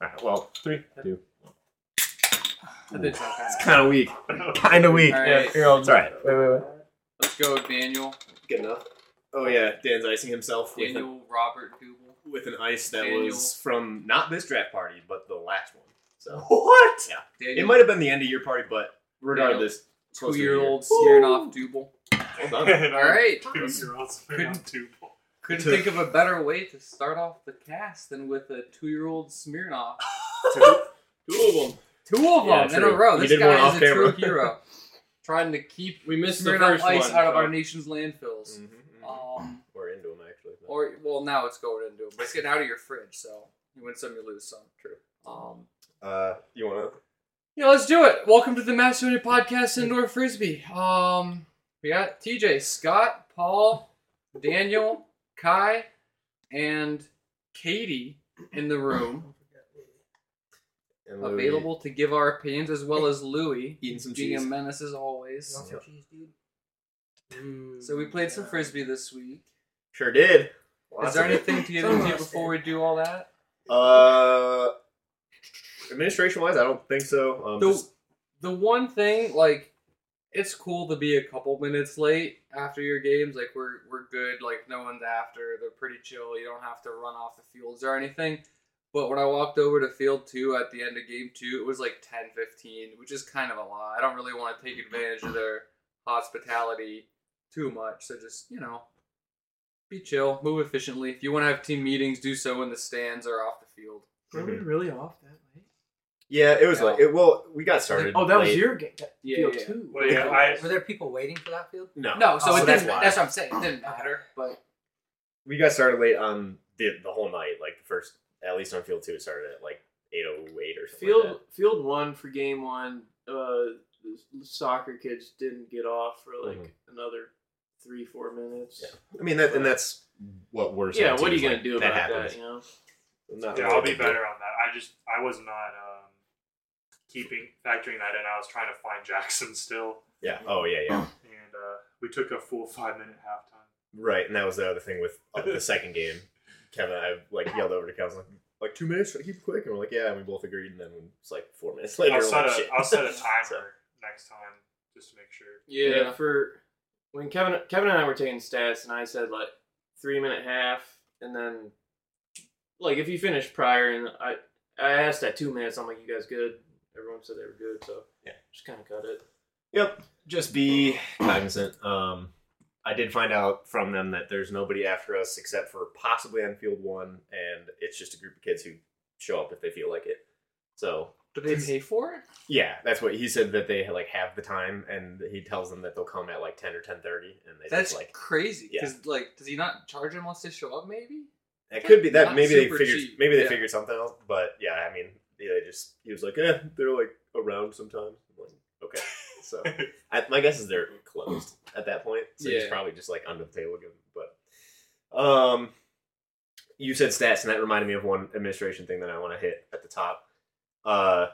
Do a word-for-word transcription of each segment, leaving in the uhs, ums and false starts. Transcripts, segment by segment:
Right, well, three, two. It's kind of weak. Kind of weak. All right. Yeah, all, it's all right. Wait, wait, wait. Let's go with Daniel. Good enough. Oh, yeah. Dan's icing himself. Daniel with a, Robert Gooble. With an ice that Daniel. was from not this draft party, but the last one. So What? Yeah. Daniel. It might have been the end of your party, but regardless. Two-year-old Smirnoff Double. Well done. All right. Two-year-old Smirnoff Double. Couldn't think of a better way to start off the cast than with a two-year-old Smirnoff. two, two of them. Two of yeah, them true. in a row. This guy is a camera. true hero. Trying to keep we missed the first ice one, out of so. our nation's landfills. Mm-hmm, mm-hmm. Um, or into them, actually. No. Or Well, now it's going into them. But it's getting out of your fridge, so you win some, you lose some. True. Um, uh, you want to? Yeah, let's do it. Welcome to the Mastermind Podcast Indoor Frisbee. Um, we got T J, Scott, Paul, Daniel, Kai, and Katie in the room. Available to give our opinions, as well as Louie eating some being cheese. a menace as always. You want some cheese, dude? So we played yeah. some frisbee this week. Sure did. Lots Is there anything to get into before we do all that? Uh, administration-wise, I don't think so. Um, the just... the one thing, like, it's cool to be a couple minutes late after your games. Like we're we're good. Like no one's after. They're pretty chill. You don't have to run off the fields or anything. But when I walked over to field two at the end of game two, it was like ten fifteen, which is kind of a lot. I don't really want to take advantage of their hospitality too much. So just, you know, be chill, move efficiently. If you want to have team meetings, do so in the stands or off the field. Were we really off that late? Yeah, it was yeah. like, it, well, we got started. Oh, that late. was your game. Yeah, field yeah. two. Well, yeah, I, Were there people waiting for that field? No. No, so, oh, it so that's, that's what I'm saying. It didn't matter. But we got started late on the, the whole night, like the first. At least on field two, it started at like eight oh eight or something. Field like field one for game one, uh, the soccer kids didn't get off for like mm-hmm. another three, four minutes. Yeah. I mean, that, and that's what we're saying. Yeah, what are you going like, to do about that? that you know? Not yeah, I'll be better do. on that. I just, I was not um, keeping, factoring that in. I was trying to find Jackson still. Yeah. Oh, yeah, yeah. And uh, we took a full five minute halftime. Right. And that was the other thing with uh, the second game. Kevin and I, like, yelled over to Kevin, like, like, two minutes, keep it quick. And we're like, yeah, and we both agreed. And then it's like four minutes later. I'll set, like, a, I'll set a timer so. next time just to make sure. Yeah, yeah, for when Kevin Kevin and I were taking stats, and I said, like, three-minute half. And then, like, if you finish prior, and I, I asked at two minutes, I'm like, you guys good? Everyone said they were good, so yeah, just kind of cut it. Yep, just be cognizant. Um... I did find out from them that there's nobody after us except for possibly on field one, and it's just a group of kids who show up if they feel like it. So, do they pay for it? Yeah, that's what he said, that they like have the time, and he tells them that they'll come at like ten or ten thirty, and they that's just, like crazy. Because yeah. like, does he not charge them once they show up? Maybe that could be that. Not maybe they figured cheap. maybe they yeah. figured something else. But yeah, I mean, they just he was like, eh, they're like around sometimes. I'm like, okay. So, I, my guess is they're closed at that point. So yeah. he's probably just like under the table again. But, um, you said stats, and that reminded me of one administration thing that I want to hit at the top. Uh,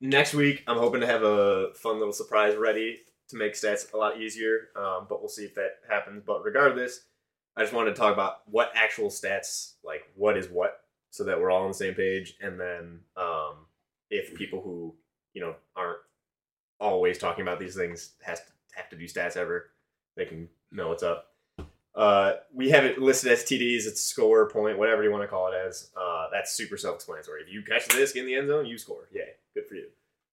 next week, I'm hoping to have a fun little surprise ready to make stats a lot easier. Um, but we'll see if that happens. But regardless, I just wanted to talk about what actual stats, like what is what, so that we're all on the same page. And then, um, if people who, you know, aren't always talking about these things has to have to do stats ever, they can know what's up. Uh, we have it listed as T Ds, it's score, point, whatever you want to call it as. Uh, that's super self-explanatory. If you catch the disc in the end zone, you score. Yay, good for you.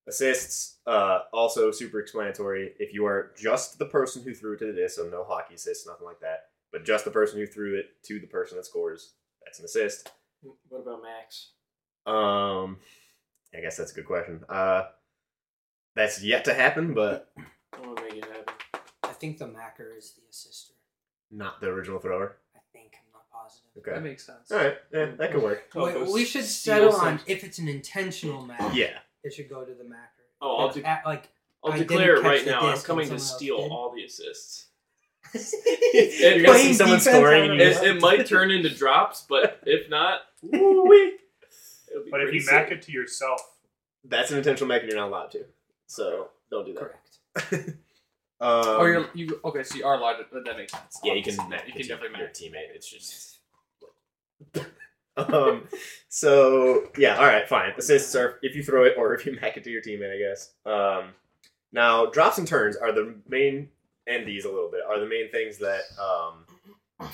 Assists, uh, also super explanatory. If you are just the person who threw it to the disc, so no hockey assists, nothing like that, but just the person who threw it to the person that scores, that's an assist. What about max? Um, I guess that's a good question. Uh, That's yet to happen, but I want to make it happen. I think the macker is the assister, not the original thrower. I think I'm not positive. Okay, that makes sense. All right, yeah, that could work. Wait, oh, we should settle on sense. if it's an intentional macker. Yeah, it should go to the macker. Oh, I'll de- at, like I'll I declare it right now. I'm coming to steal did. all the assists. You're gonna see someone scoring. And it, it might turn into drops, but if not, woo-wee. But if you sick. mack it to yourself, that's an intentional macker. You're not allowed to. So don't do that. Correct. um, oh, you're, you okay? So you are allowed to. That makes sense. Yeah, you can. You can definitely matter teammate. It's just. Um, so, yeah, all right, fine. Assists are if you throw it or if you mack it to your teammate, I guess. Um, now, drops and turns are the main, and these a little bit, are the main things that um,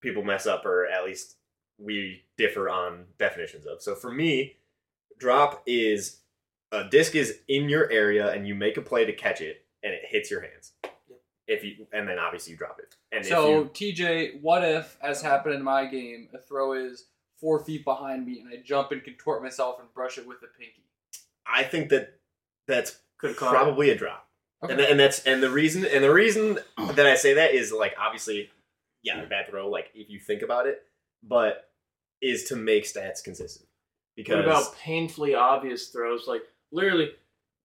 people mess up, or at least we differ on definitions of. So for me, drop is a disc is in your area and you make a play to catch it and it hits your hands. If you and then obviously you drop it. And so if you, T J, what if, as happened in my game, a throw is four feet behind me and I jump and contort myself and brush it with a pinky? I think that that's Could probably a drop, okay. and and that's and the reason and the reason that I say that is, like, obviously, yeah, a bad throw. Like, if you think about it, but is to make stats consistent. Because what about painfully obvious throws? Like, literally,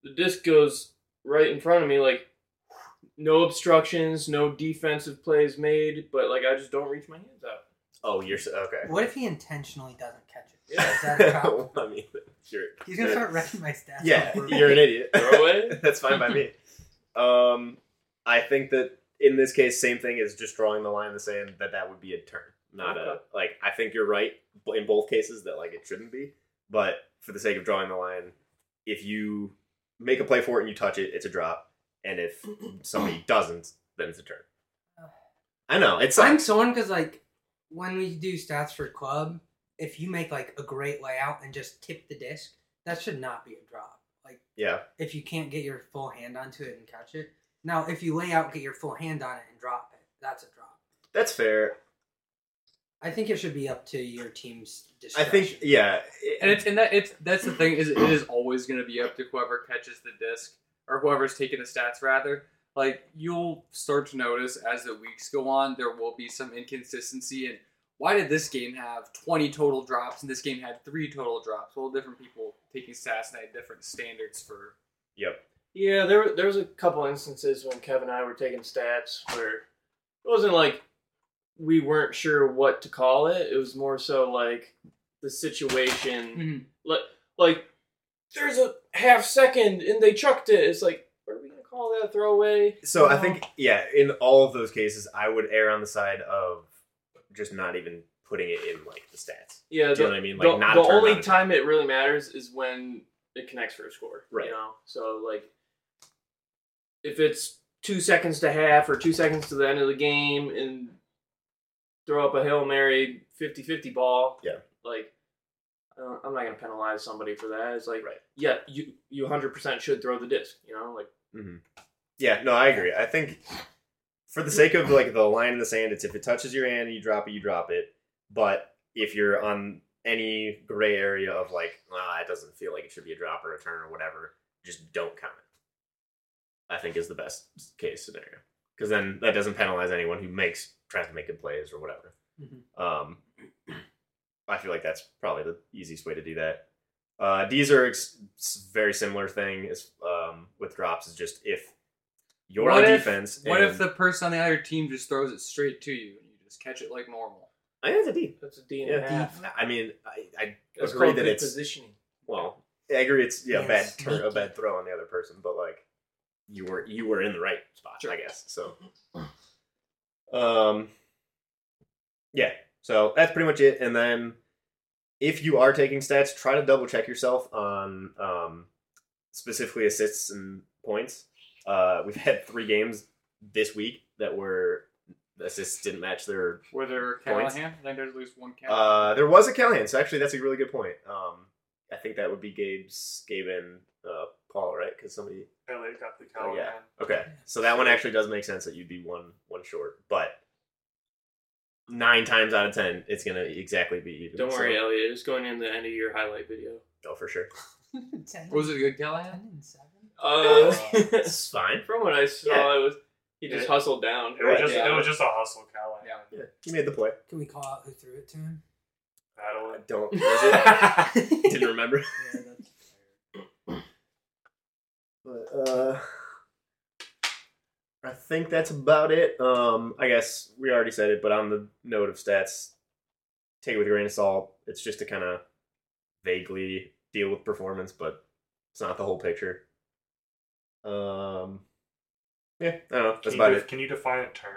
the disc goes right in front of me, like. No obstructions, no defensive plays made, but, like, I just don't reach my hands out. Oh, you're so, okay. What if he intentionally doesn't catch it? Yeah. That's I mean, sure. He's going to start wrecking my stats. Yeah, you're an idiot. Throw it. That's fine by me. Um, I think that in this case, same thing as just drawing the line in the sand, that that would be a turn. Not okay. a, like, I think you're right in both cases that, like, it shouldn't be. But for the sake of drawing the line, if you make a play for it and you touch it, it's a drop. And if somebody doesn't, then it's a turn. I know. It's like, I'm someone because, like, when we do stats for club, if you make, like, a great layout and just tip the disc, that should not be a drop. Like, yeah. If you can't get your full hand onto it and catch it. Now, if you lay out, get your full hand on it and drop it, that's a drop. That's fair. I think it should be up to your team's discretion. I think, yeah. And it's and that it's that's the thing, is it is always going to be up to whoever catches the disc. Or whoever's taking the stats, rather, like, you'll start to notice as the weeks go on, there will be some inconsistency. And why did this game have twenty total drops and this game had three total drops? Well, different people taking stats and had different standards for. Yep. Yeah, there there was a couple instances when Kevin and I were taking stats where it wasn't like we weren't sure what to call it. It was more so like the situation, mm-hmm. like like. There's a half second, and they chucked it. It's like, what are we going to call that, throwaway? So I think, yeah, in all of those cases, I would err on the side of just not even putting it in, like, the stats. Yeah, Do you the, know what I mean? Like, the, not the only not time it really matters is when it connects for a score. Right. You know? So, like, if it's two seconds to half or two seconds to the end of the game and throw up a Hail Mary fifty-fifty ball, yeah, like... I'm not going to penalize somebody for that. It's like, right. yeah, you, you one hundred percent should throw the disc, you know? like. Mm-hmm. Yeah, no, I agree. I think for the sake of, like, the line in the sand, it's if it touches your hand and you drop it, you drop it. But if you're on any gray area of, like, ah, it doesn't feel like it should be a drop or a turn or whatever, just don't count it, I think, is the best case scenario. Because then that doesn't penalize anyone who makes tries to make good plays or whatever. Mm-hmm. Um I feel like that's probably the easiest way to do that. Uh, these are ex- very similar thing as, um, with drops. Is just if you're what on if, defense. What if the person on the other team just throws it straight to you and you just catch it like normal? I think that's a D. That's a D and yeah. a half. I mean, I, I agree that it's positioning. Well, I agree it's yeah, yes. bad turn, a bad throw on the other person, but, like, you were you were in the right spot, sure. I guess. So, um, yeah. So that's pretty much it. And then if you are taking stats, try to double check yourself on um, specifically assists and points. Uh, we've had three games this week that were assists didn't match their Were there points. Callahan? I think there's at least one Callahan. Uh, there was a Callahan, so actually that's a really good point. Um, I think that would be Gabe's, Gabe and uh, Paul, right? Because somebody... I later got the Callahan. Oh, yeah. Okay, so that one actually does make sense that you'd be one one short, but... Nine times out of ten, it's going to exactly be even. Don't worry, so, Elliot. It's going in the end of your highlight video. Oh, for sure. ten, was it a good Callahan? ten and seven Uh, it's fine. From what I saw, yeah. it was he yeah. just hustled down. It was, right. just, yeah. it was just a hustle Callahan. Yeah. yeah. He made the play. Can we call out who threw it to him? I don't. I don't. Was it? Didn't remember. Yeah, that's fair. But, uh... I think that's about it. Um, I guess we already said it, but on the note of stats, take it with a grain of salt. It's just to kind of vaguely deal with performance, but it's not the whole picture. Um, yeah, I don't know. That's about it. Can you define a turn?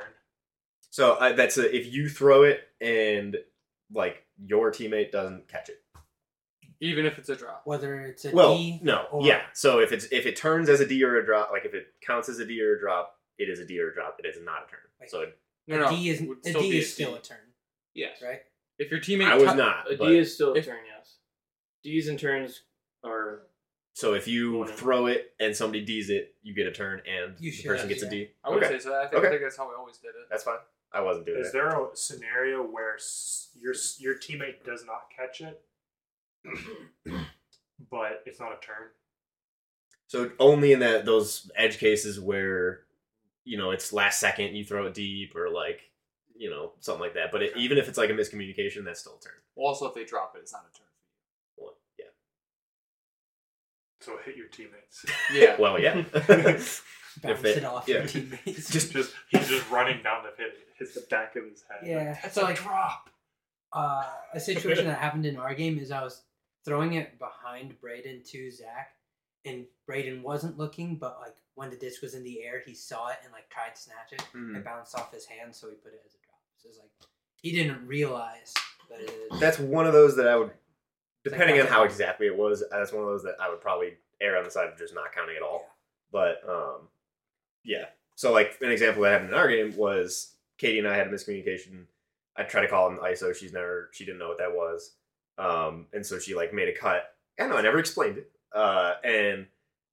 So uh, that's a, if you throw it and, like, your teammate doesn't catch it. Even if it's a drop. Whether it's a well, D no. Or... Yeah. So if it's if it turns as a D or a drop, like if it counts as a D or a drop, it is a D or a drop. It is not a turn. Wait, so it, no, no, a D is a D is a still D. a turn. Yes. Right? If your teammate I was t- not. A D is still a if, turn, yes. D's and turns are... So if you oh, no. throw it and somebody D's it, you get a turn and you the should, person gets yeah. a D? I would okay. say so. I think, okay. I think that's how we always did it. That's fine. I wasn't doing it. Is that. there a scenario where your your teammate does not catch it, but it's not a turn? So only in that those edge cases where, you know, it's last second, you throw it deep or like, you know, something like that. But it, even if it's like a miscommunication, that's still a turn. Well, also, if they drop it, it's not a turn. Well, yeah. So hit your teammates. Yeah. Well, yeah. Bounce it off yeah. your teammates. Just, just, he's just running down the pit. It hits the back of his head. Yeah. That's like, a drop. Uh, a situation that happened in our game is I was throwing it behind Brayden to Zach, and Brayden wasn't looking, but like when the disc was in the air, he saw it and like tried to snatch it. Mm. It bounced off his hand, so he put it as a drop. So it's like he didn't realize that it is. That's one of those that I would, depending like, on how exactly it was, that's one of those that I would probably err on the side of just not counting at all. Yeah. But um. Yeah. So, like, an example that happened in our game was Katie and I had a miscommunication. I tried to call an I S O. She's never, she didn't know what that was. Um, and so she, like, made a cut. I know, I never explained it. Uh, and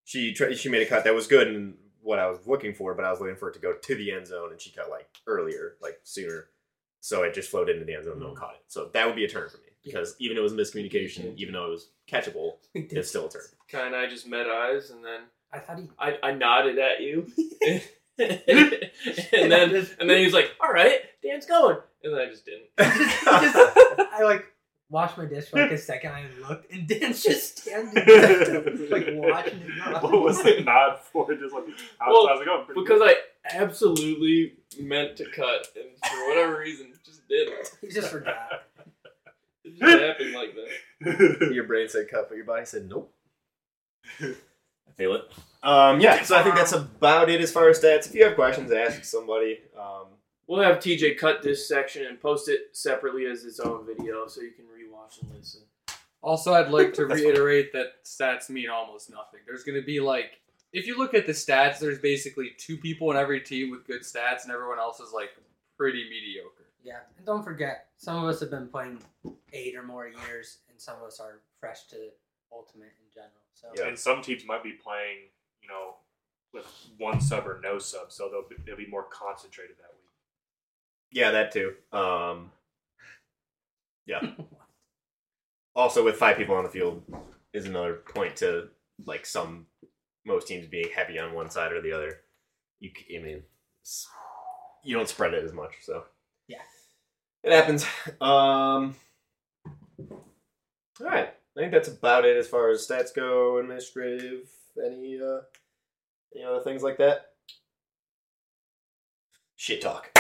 she tra- she made a cut that was good and what I was looking for, but I was looking for it to go to the end zone, and she cut, like, earlier, like, sooner. So it just flowed into the end zone and no one caught it. So that would be a turn for me. Because yeah. even though it was miscommunication, even though it was catchable, it's still a turn. Kai and I just met eyes, and then... I thought he... I, I nodded at you. and then and then he was like, all right, Dan's going. And then I just didn't. just, I, like, washed my dish for, like, a second. I looked, and Dan's just standing there, like, watching it. Not. What was the nod for? Just, like, how well, how's it going? Pretty because good. I absolutely meant to cut, and for whatever reason, just didn't. He just forgot. It just happened like that. Your brain said cut, but your body said nope. Feel it. Um, yeah, so I think that's about it as far as stats. If you have questions, ask somebody. Um, we'll have T J cut this section and post it separately as its own video so you can rewatch and listen. Also, I'd like to reiterate funny. that stats mean almost nothing. There's going to be like, if you look at the stats, there's basically two people in every team with good stats and everyone else is like pretty mediocre. Yeah, and don't forget, some of us have been playing eight or more years and some of us are fresh to Ultimate in general. So yeah. And some teams might be playing, you know, with one sub or no sub, so they'll be, they'll be more concentrated that week. Yeah, that too. Um, yeah. Also, with five people on the field is another point to, like, some, most teams being heavy on one side or the other. You, I mean, you don't spread it as much, so. Yeah. It happens. Um, all right. I think that's about it as far as stats go, administrative, any uh, any other things like that. Shit talk.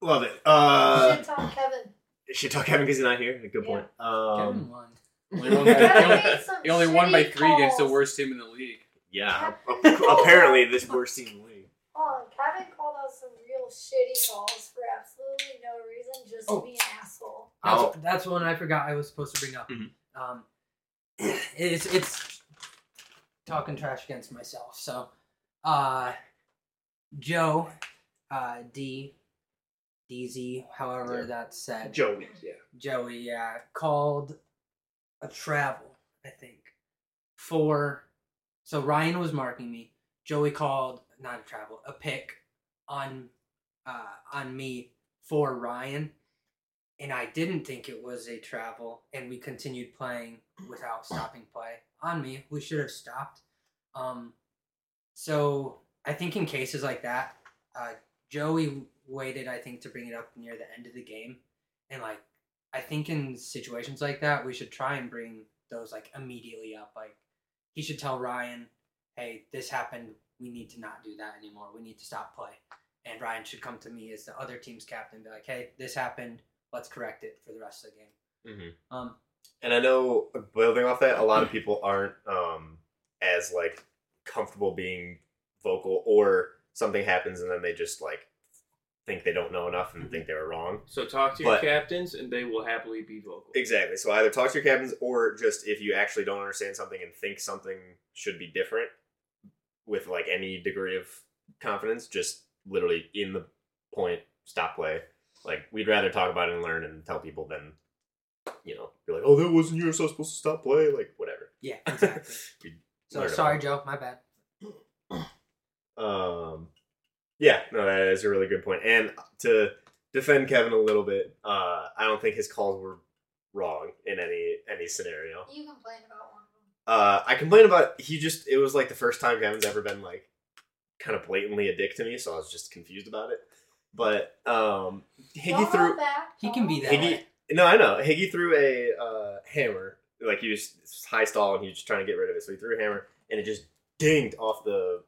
Love it. Uh, shit talk Kevin. Shit talk Kevin because he's not here? Good yeah. point. Um, Kevin won. Only won by, he only won by three calls. Against the worst team in the league. Yeah. Apparently this worst team in the league. Oh, Kevin called out some real shitty calls for absolutely no reason, just oh. to be an asshole. That's, oh. that's one I forgot I was supposed to bring up. Mm-hmm. Um. It's it's talking trash against myself. So, uh, Joe, uh, D, DZ, however yeah. that's said. Joey, yeah. Joey, yeah, called a travel, I think, for. So Ryan was marking me. Joey called not a travel, a pick on, uh, on me for Ryan. And I didn't think it was a travel, and we continued playing without stopping play. On me, we should have stopped. Um, so I think in cases like that, uh, Joey waited, I think, to bring it up near the end of the game. And, like, I think in situations like that, we should try and bring those, like, immediately up. Like, he should tell Ryan, hey, this happened. We need to not do that anymore. We need to stop play. And Ryan should come to me as the other team's captain and be like, hey, this happened. Let's correct it for the rest of the game. Mm-hmm. Um, and I know, building off that, a lot of people aren't um, as, like, comfortable being vocal, or something happens and then they just, like, think they don't know enough and think they were wrong. So talk to your but, captains and they will happily be vocal. Exactly. So either talk to your captains or just if you actually don't understand something and think something should be different with like any degree of confidence, just literally in the point, stop play. Like we'd rather talk about it and learn and tell people than, you know, be like, oh, that wasn't yours. So I was supposed to stop play. Like whatever. Yeah, exactly. so sorry, Joe. My bad. Um, yeah, no, that is a really good point. And to defend Kevin a little bit, uh, I don't think his calls were wrong in any any scenario. You complained about one of them. Uh, I complained about he just it was like the first time Kevin's ever been like kind of blatantly a dick to me, so I was just confused about it. But um, Higgy threw that. He can be that. Higgy, no, I know Higgy threw a uh, hammer, like he was high stall and he was just trying to get rid of it, so he threw a hammer and it just dinged off the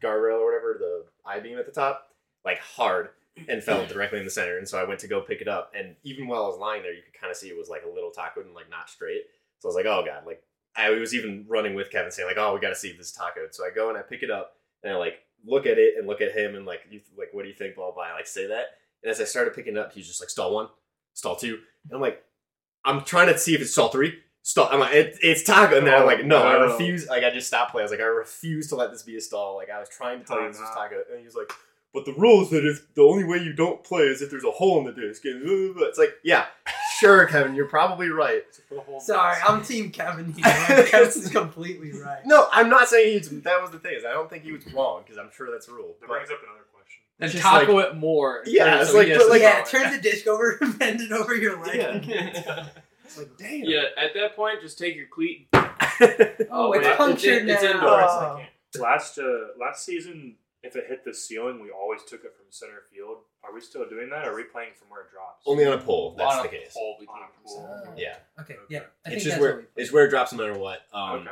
guardrail or whatever, the I-beam at the top, like hard, and fell directly in the center. And so I went to go pick it up, and even while I was lying there, you could kind of see it was like a little tacoed and like not straight. So I was like, oh god, like I was even running with Kevin saying like, oh, we got to see if this is tacoed. So I go and I pick it up and I like look at it and look at him and like, you like, what do you think, blah blah, blah. I like say that, and as I started picking it up, he's just like stall one, stall two, and I'm like, I'm trying to see if it's stall three. Stall. I'm like, it, it's taco. And then I'm like, no, no, I refuse. Like, I just stopped playing. I was like, I refuse to let this be a stall. Like, I was trying to tell you this was taco. And he was like, but the rule is that if the only way you don't play is if there's a hole in the disc. It's like, yeah, sure, Kevin, you're probably right. Sorry, I'm team Kevin here. Kevin's completely right. No, I'm not saying he's, that was the thing. Is I don't think he was wrong, because I'm sure that's the rule. That brings up another question. And taco like, it more. Yeah, it's like, but like, yeah, turn the disc over and bend it over your leg. Yeah. It's like, damn. Yeah, at that point, just take your cleat. oh, it's punctured now. It's indoors. Oh. I can't. Last, uh, last season, if it hit the ceiling, we always took it from center field. Are we still doing that, or are we playing from where it drops? Only on a pole. That's on the case. Pole, we on a pole. Oh. Yeah. Okay, yeah. I think it's just where, it's where it drops no matter what. Um, okay.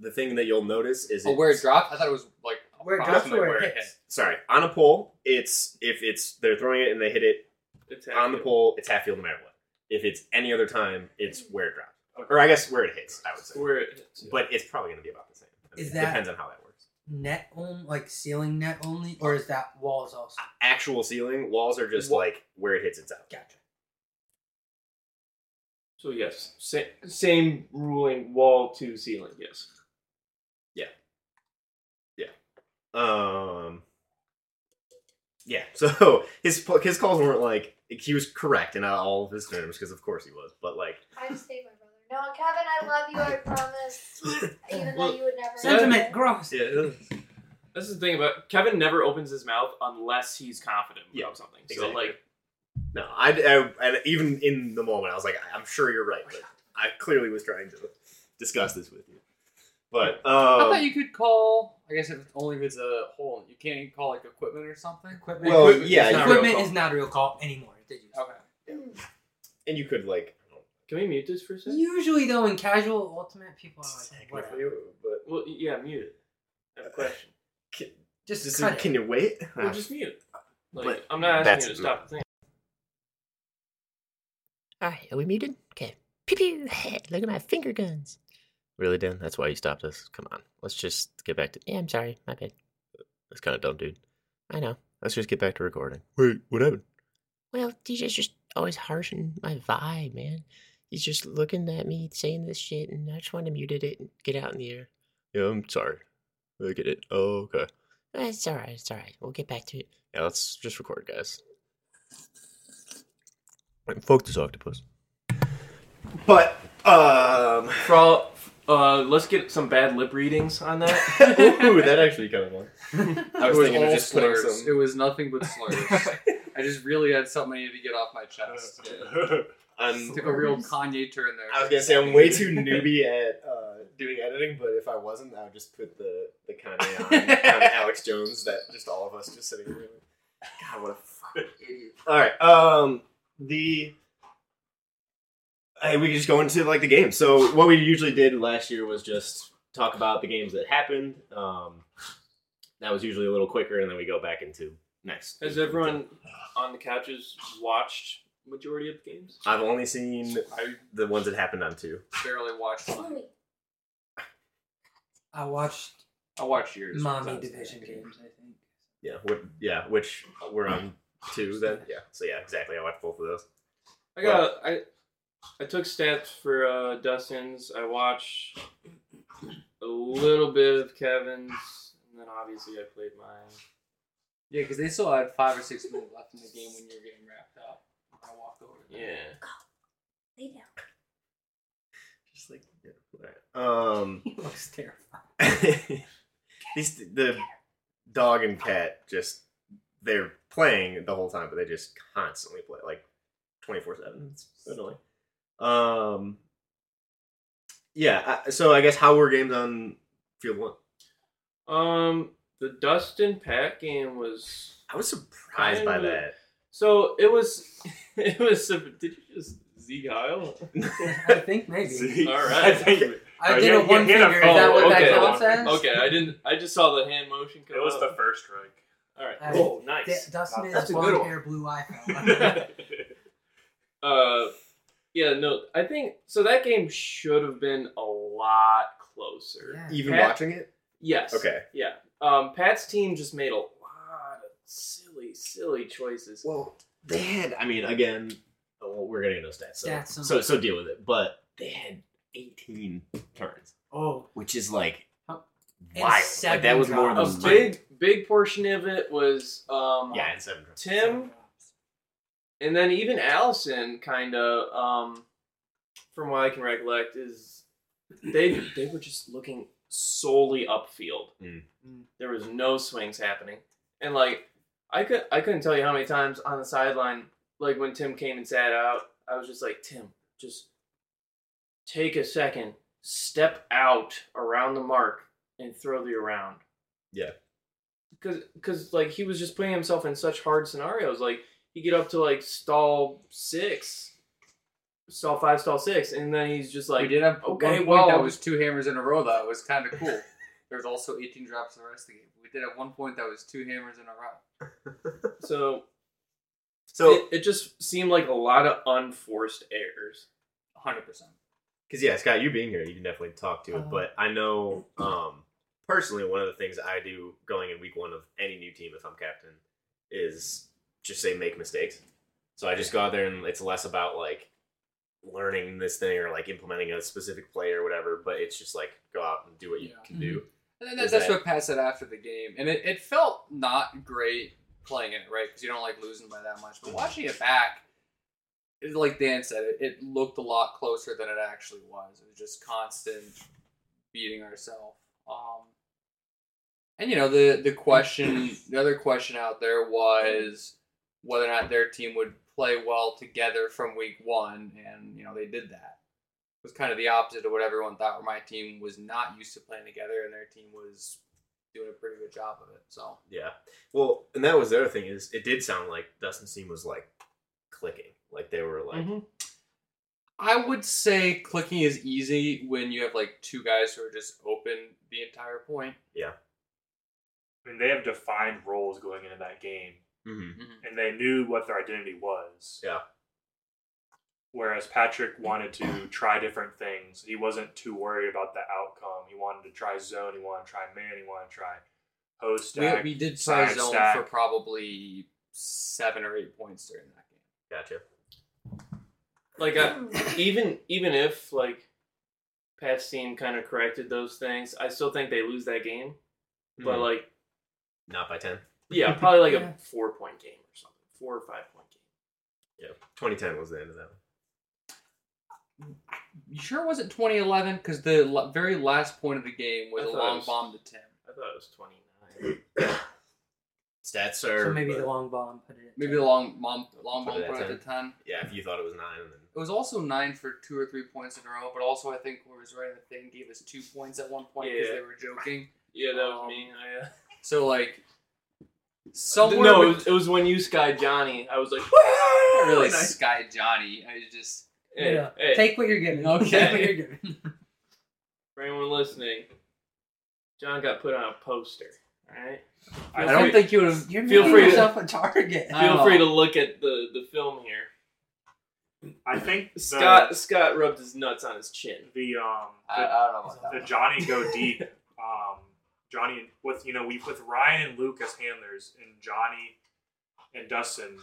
The thing that you'll notice is... Oh, where it drops? I thought it was like... Where it drops or where it hits. Sorry. On a pole, it's if it's they're throwing it and they hit it it's on the pole, it's half field no matter what. If it's any other time, it's where it drops. Okay. Or I guess where it hits, I would say. Where it hits. Yeah. But it's probably going to be about the same. I mean, is that depends on how that works. Net only, like ceiling net only? Or is that walls also? Actual ceiling. Walls are just Wall. like where it hits, it's out. Gotcha. So yes, same, same ruling, wall to ceiling, yes. Yeah. Yeah. Um... Yeah, so his his calls weren't like, he was correct in all of his terms, because of course he was, but like... I just hate my brother. No, Kevin, I love you, I promise. Even well, though you would never... Sentiment, gross. Yeah. This is the thing about, Kevin never opens his mouth unless he's confident about yeah, something. Exactly. So like... No, I, I, I, even in the moment, I was like, I'm sure you're right, but I clearly was trying to discuss this with you. But um, I thought you could call. I guess if it's only if it's a hole, you can't call like equipment or something. Equipment. Well, equipment yeah, is not equipment real is not a real call anymore. Did you? Okay. Yeah. And you could like. Can we mute this for a second? Usually, though, in casual ultimate, people are like, "What?" But well, yeah, mute it. I have a question. Can, just just cut can it. You wait? Well, huh. Just mute. Like, but I'm not asking you to stop the thing. All right, are we muted? Okay. Pew pew. Look at my finger guns. Really, Dan? That's why you stopped us? Come on. Let's just get back to... Yeah, I'm sorry. My bad. That's kind of dumb, dude. I know. Let's just get back to recording. Wait, what happened? Well, D J's just always harshing my vibe, man. He's just looking at me, saying this shit, and I just want to mute it and get out in the air. Yeah, I'm sorry. Look at it. Oh, okay. It's all right. It's all right. We'll get back to it. Yeah, let's just record, guys. And fuck this octopus. But, um... For all... Uh, let's get some bad lip readings on that. Ooh, that actually kind of won. I was, was thinking of just slurs. Some... It was nothing but slurs. I just really had something I needed to get off my chest. Yeah. Took a real Kanye turn there. I was gonna say I'm way too newbie at uh, doing editing, but if I wasn't, I would just put the, the Kanye on, on Alex Jones. That just all of us just sitting here. God, what a fucking idiot! All right, um, the. Hey, we can just go into like the game. So what we usually did last year was just talk about the games that happened. Um, that was usually a little quicker, and then we go back into next. Has everyone on the couches watched majority of the games? I've only seen I, the ones that happened on two. Barely watched one. I watched. I watched yours. Mommy division games, I think. Yeah. What, yeah. Which were on two then? Yeah. So yeah, exactly. I watched both of those. I got well, I I took steps for uh, Dustin's. I watched a little bit of Kevin's, and then obviously I played mine. Yeah, because they still had five or six minutes left in the game when you were getting wrapped up. I walked over. There. Yeah. Go. Lay down. Just like yeah. All right. Um. He looks terrified. These the dog and cat just they're playing the whole time, but they just constantly play like twenty four seven. It's annoying. Um. Yeah. So I guess how were games on field one? Um. The Dustin Pat game was. I was surprised by of, that. So it was. It was. Did you just Zeke Heil? I think maybe. Zeke. All right. I, think, I did a one finger. Is that what okay. that counts as? Okay, I didn't. I just saw the hand motion. It was up. The first strike. All right. I mean, oh, nice. D- Dustin wow, is blonde hair, blue eye. uh, yeah. No, I think so. That game should have been a lot closer. Yeah. Even Pat, watching it. Yes. Okay. Yeah. Um, Pat's team just made a lot of silly, silly choices. Well, they had, I mean, again, well, we're going to get no stats, so, stats so so deal with it. But they had eighteen turns, oh, which is like wild. Like that was drops. More than a big, big portion of it was um, yeah, and seven drops. Tim, seven drops. And then even Allison, kind of, um, from what I can recollect, is they they were just looking. Solely upfield. Mm. There was no swings happening. And like I could I couldn't tell you how many times on the sideline, like when Tim came and sat out, I was just like, Tim, just take a second, step out around the mark and throw the around. Yeah. Cause, cause like he was just putting himself in such hard scenarios. Like you get up to like stall six. Stall five, stall six, and then he's just like, we did have okay, one well, point that was two hammers in a row. That was kind of cool. There was also eighteen drops the rest of the game. We did at one point that was two hammers in a row. So, so it, it just seemed like a lot of unforced errors. one hundred percent. Because yeah, Scott, you being here, you can definitely talk to it. Uh, but I know um, personally, one of the things I do going in week one of any new team, if I'm captain, is just say make mistakes. So I just go out there and it's less about like. Learning this thing or like implementing a specific play or whatever, but it's just like go out and do what you yeah. can do. And then that's, that's that, what Pat said after the game, and it, it felt not great playing it, right? Because you don't like losing by that much. But watching it back, it, like Dan said, it, it looked a lot closer than it actually was. It was just constant beating ourselves. Um, and you know the the question, the other question out there was whether or not their team would. Play well together from week one, and you know they did that. It was kind of the opposite of what everyone thought. Where my team was not used to playing together, and their team was doing a pretty good job of it. So yeah, well, and that was the other thing is it did sound like Dustin's team was like clicking, like they were like. Mm-hmm. I would say clicking is easy when you have like two guys who are just open the entire point. Yeah, I mean they have defined roles going into that game. Mm-hmm. And they knew what their identity was. Yeah. Whereas Patrick wanted to try different things. He wasn't too worried about the outcome. He wanted to try zone. He wanted to try man. He wanted to try post stack. We, we did try zone stack. For probably seven or eight points during that game. Gotcha. Like I, even even if like Pat's team kind of corrected those things, I still think they lose that game. Mm-hmm. But like, not by ten. Yeah, probably like yeah. a four-point game or something. Four or five-point game. Yeah, twenty ten was the end of that one. You sure it wasn't twenty eleven? Because the l- very last point of the game was a long was, bomb to Tim. I thought it was twenty-nine. Stats serve. So maybe the long bomb put it at Maybe ten. the long, mom, long put bomb it put it at ten. Yeah, if you thought it was nine. Then... It was also nine for two or three points in a row, but also I think whoever was writing the thing gave us two points at one point because yeah. they were joking. Yeah, that um, was me. I, uh... So, like... Somewhere no, with, it was when you skied Johnny. I was like, I really I skied Johnny. I was just hey, yeah. hey. Take what you're giving. Okay, take what you're giving. For anyone listening, John got put on a poster. All right. I don't free, think you would. You're feel making free yourself to, a target. Feel free to look at the, the film here. I think the, Scott Scott rubbed his nuts on his chin. The um the, I, I don't know about that the Johnny go deep um. Johnny, with you know, we with Ryan and Luke as handlers, and Johnny and Dustin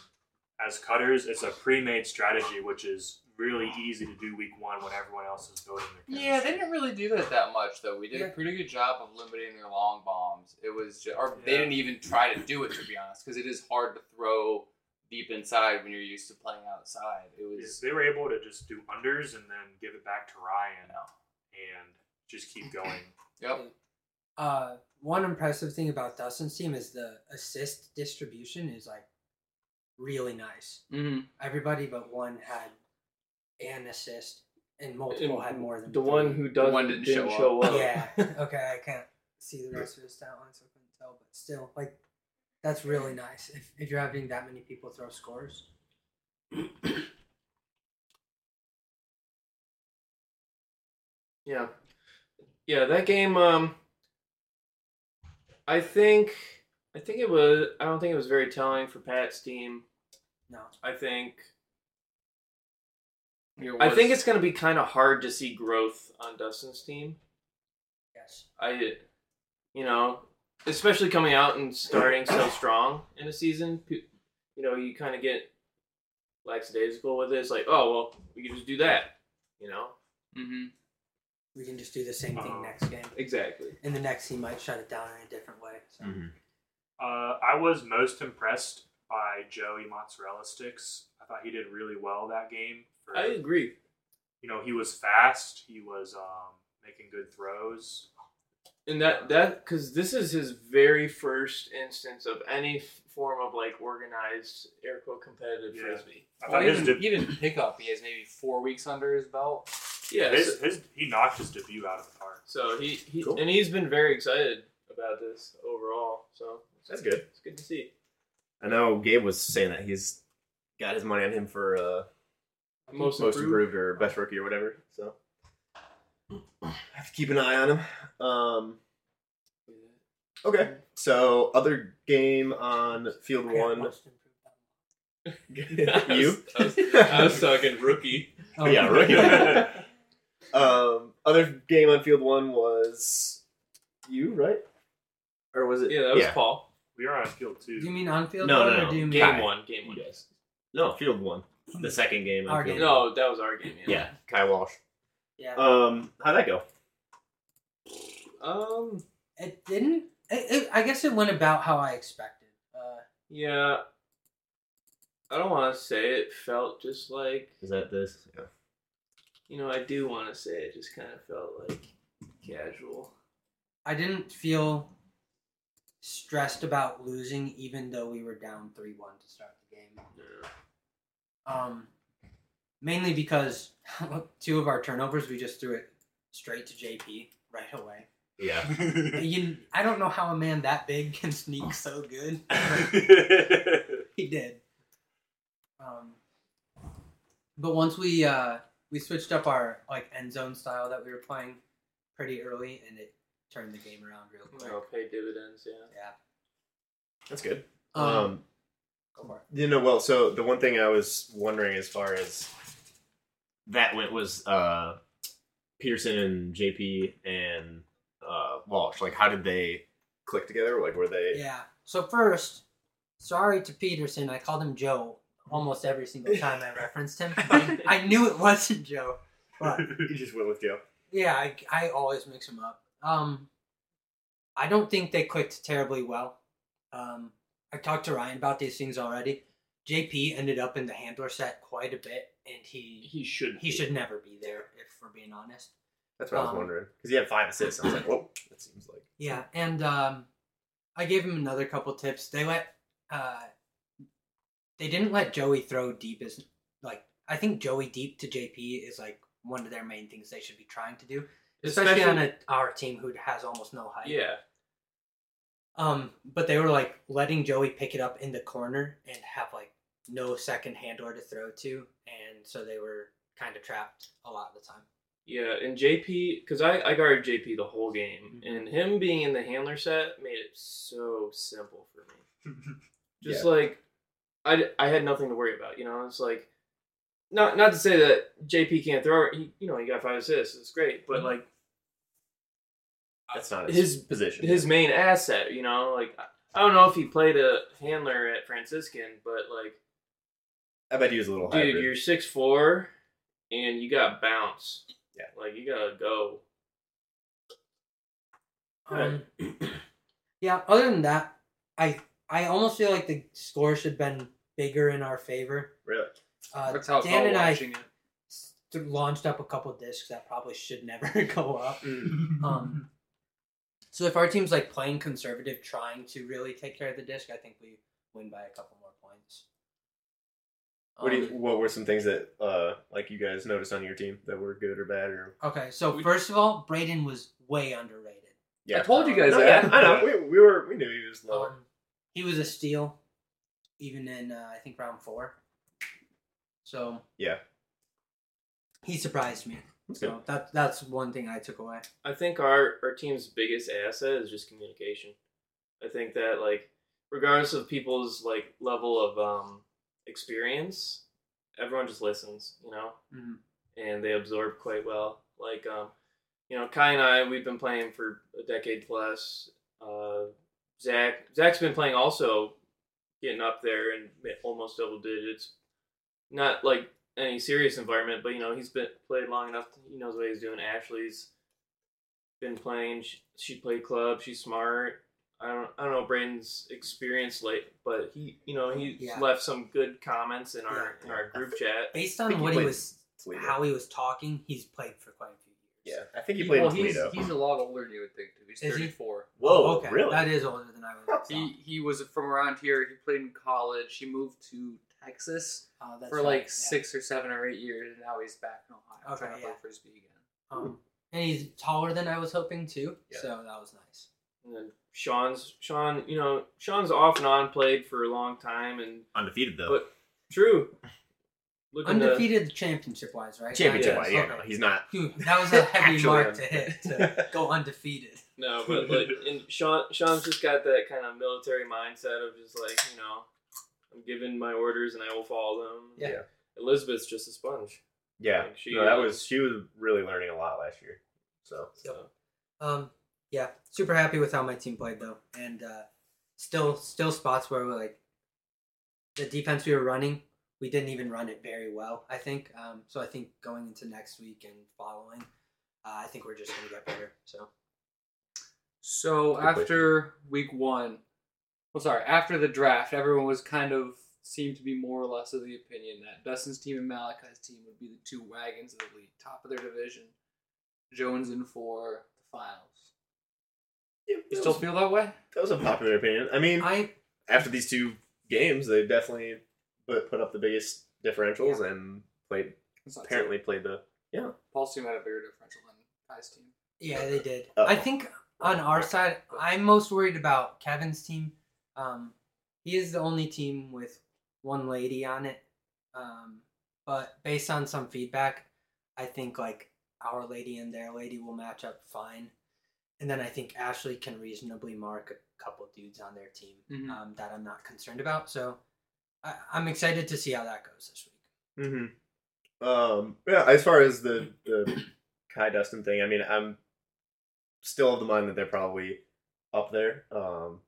as cutters, it's a pre-made strategy, which is really easy to do week one when everyone else is building their cutters. Yeah, they didn't really do that that much, though. We did yeah. a pretty good job of limiting their long bombs. It was just, or yeah. they didn't even try to do it, to be honest, because it is hard to throw deep inside when you're used to playing outside. It was yeah, they were able to just do unders and then give it back to Ryan and just keep going. Yep. Uh, one impressive thing about Dustin's team is the assist distribution is like really nice. Mm-hmm. Everybody but one had an assist, and multiple and had more than the three. One who does didn't, didn't show up. up. Yeah. Okay, I can't see the rest of his stat line, so I couldn't tell. But still, like, that's really nice. If if you're having that many people throw scores. Yeah. Yeah, that game, um, I think, I think it was, I don't think it was very telling for Pat's team. No. I think, I think it's going to be kind of hard to see growth on Dustin's team. Yes. I, you know, especially coming out and starting so strong in a season, you know, you kind of get lackadaisical with it. It's like, oh, well, we can just do that, you know? Mm-hmm. We can just do the same thing um, next game. Exactly. And the next he might shut it down in a different way. So. Mm-hmm. Uh, I was most impressed by Joey Mozzarella Sticks. I thought he did really well that game. For, I agree. You know, he was fast. He was um, making good throws. And that, that, because this is his very first instance of any form of, like, organized, air quote, competitive yeah. frisbee. I well, thought his did. Even pickup, he has maybe four weeks under his belt. Yeah, his, so, his, he knocked his debut out of the park. So he, he cool. and he's been very excited about this overall. So that's good. It's good to see. I know Gabe was saying that he's got his money on him for uh, most, most improved. improved or best rookie or whatever. So I have to keep an eye on him. Um, okay, so other game on field one. you? I was, I was, I was talking rookie. Oh, yeah, rookie. Um, other game on field one was you, right? Or was it? Yeah, that was yeah. Paul. We are on field two. Do you mean on field no, one? No, no, or do you game Kai? one. Game one. Yes. No, field one. The second game. Our game. No, that was our game. Yeah, yeah. Kai Walsh. Yeah. Um, how'd that go? Um, it didn't. It, it, I guess it went about how I expected. Uh, yeah. I don't want to say it felt just like. Is that this? Yeah. You know, I do want to say it just kind of felt like casual. I didn't feel stressed about losing, even though we were down three one to start the game. Yeah. Um, mainly because two of our turnovers, we just threw it straight to J P right away. Yeah. you, I don't know how a man that big can sneak so good. He did. Um, but once we uh, we switched up our like end zone style that we were playing pretty early, and it turned the game around real quick. Oh, pay dividends, yeah. Yeah, that's good. Um, um go for it. You know, well, so the one thing I was wondering as far as that went was uh, Peterson and J P and uh, Walsh. Like, how did they click together? Like, were they? Yeah. So first, sorry to Peterson, I called him Joe. Almost every single time I referenced him. I knew it wasn't Joe. But you just went with Joe. Yeah, I, I always mix him up. Um, I don't think they clicked terribly well. Um, I talked to Ryan about these things already. J P ended up in the handler set quite a bit, and he he should he be. should never be there, if we're being honest. That's what um, I was wondering. Because he had five assists. I was like, whoa, that seems like... Yeah, and um, I gave him another couple tips. They let... Uh, They didn't let Joey throw deep as, like, I think Joey deep to J P is, like, one of their main things they should be trying to do. Especially, especially on a, our team who has almost no height. Yeah. Um, but they were, like, letting Joey pick it up in the corner and have, like, no second handler to throw to. And so they were kind of trapped a lot of the time. Yeah, and J P, because I, I guarded J P the whole game. Mm-hmm. And him being in the handler set made it so simple for me. Just, yeah. like... I, I had nothing to worry about, you know. It's like, not not to say that J P can't throw. He, you know, he got five assists. It's great, but like, that's not his, his position. His main asset, you know. Like, I don't know if he played a handler at Franciscan, but like, I bet he was a little. Dude, hybrid. You're six foot four, and you got bounce. Yeah, like you gotta go. Um, yeah. Other than that, I I almost feel like the score should have been bigger in our favor. Really? Uh, That's how Dan and I it. launched up a couple of discs that probably should never go up. Mm. Um, so if our team's like playing conservative, trying to really take care of the disc, I think we win by a couple more points. Um, what do you, What were some things that uh, like you guys noticed on your team that were good or bad? Or okay, so we, first of all, Braden was way underrated. Yeah, I told you guys um, that. No, yeah, I know. We, we were we knew he was low. Um, he was a steal, even in uh, I think round four. So yeah, he surprised me. That's so good. that that's one thing I took away. I think our, our team's biggest asset is just communication. I think that like regardless of people's like level of um, experience, everyone just listens, you know, mm-hmm. and they absorb quite well. Like um, you know, Kai and I, we've been playing for a decade plus. Uh, Zach Zach's been playing also, getting up there and almost double digits. Not like any serious environment, but you know he's been played long enough. He knows what he's doing. Ashley's been playing. She, she played club. She's smart. I don't. I don't know Braden's experience late, but he, you know, he yeah. left some good comments in our yeah. in our group chat. Based on what he, he was, Toledo. how he was talking, he's played for quite a few years. Yeah, I think he played. Well, in Toledo. He's, he's a lot older than you would think. Too. He's is thirty-four. He? Whoa, oh, okay. Really? That is older than I would. He he was from around here. He played in college. He moved to Texas oh, for like right. yeah. six or seven or eight years, and now he's back in Ohio okay, trying to yeah. play frisbee again. Um, and he's taller than I was hoping too, yeah. so that was nice. And then Sean's Sean, you know, Sean's off and on played for a long time and undefeated though. But, true, Looking undefeated championship wise, right? Championship wise, yeah. Okay. No, he's not. Dude, that was a heavy mark to hit to go undefeated. No, but like, and Sean Sean's just got that kind of military mindset of just like you know. I'm given my orders and I will follow them. Yeah. yeah. Elizabeth's just a sponge. Yeah. Like she, no, that was she was really learning a lot last year. So, so. Um yeah, super happy with how my team played though. And uh, still still spots where we're like the defense we were running, we didn't even run it very well, I think. Um so I think going into next week and following, uh, I think we're just going to get better. So So Good after question. week one Well, sorry, after the draft, everyone was kind of seemed to be more or less of the opinion that Dustin's team and Malachi's team would be the two wagons of the league, top of their division. Jones in for the finals. Yeah, you still was, feel that way? That was a popular opinion. I mean, I, after these two games, they definitely put, put up the biggest differentials yeah. and played. apparently true. played the... Yeah. Paul's team had a bigger differential than Kai's team. Yeah, they did. Uh-oh. I think on our side, I'm most worried about Kevin's team. Um, he is the only team with one lady on it. Um, but based on some feedback, I think like our lady and their lady will match up fine. And then I think Ashley can reasonably mark a couple dudes on their team mm-hmm. um, that I'm not concerned about. So I, I'm excited to see how that goes this week. Mm-hmm. Um, yeah. As far as the, the Kai Dustin thing, I mean, I'm still of the mind that they're probably up there. Um,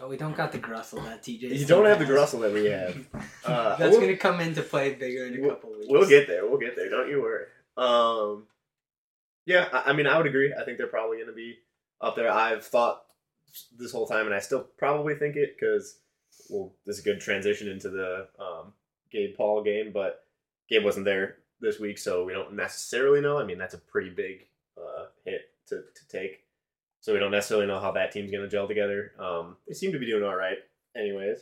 Oh, we don't got the grussel that T J. You don't have has. the grussel that we have. Uh, That's we'll, going to come into play bigger in a we'll, couple weeks. We'll get there. We'll get there. Don't you worry. Um, yeah, I, I mean, I would agree. I think they're probably going to be up there. I've thought this whole time, and I still probably think it because, well, this is a good transition into the um, Gabe-Paul game, but Gabe wasn't there this week, so we don't necessarily know. I mean, that's a pretty big uh, hit to, to take. So we don't necessarily know how that team's going to gel together. Um, they seem to be doing all right anyways.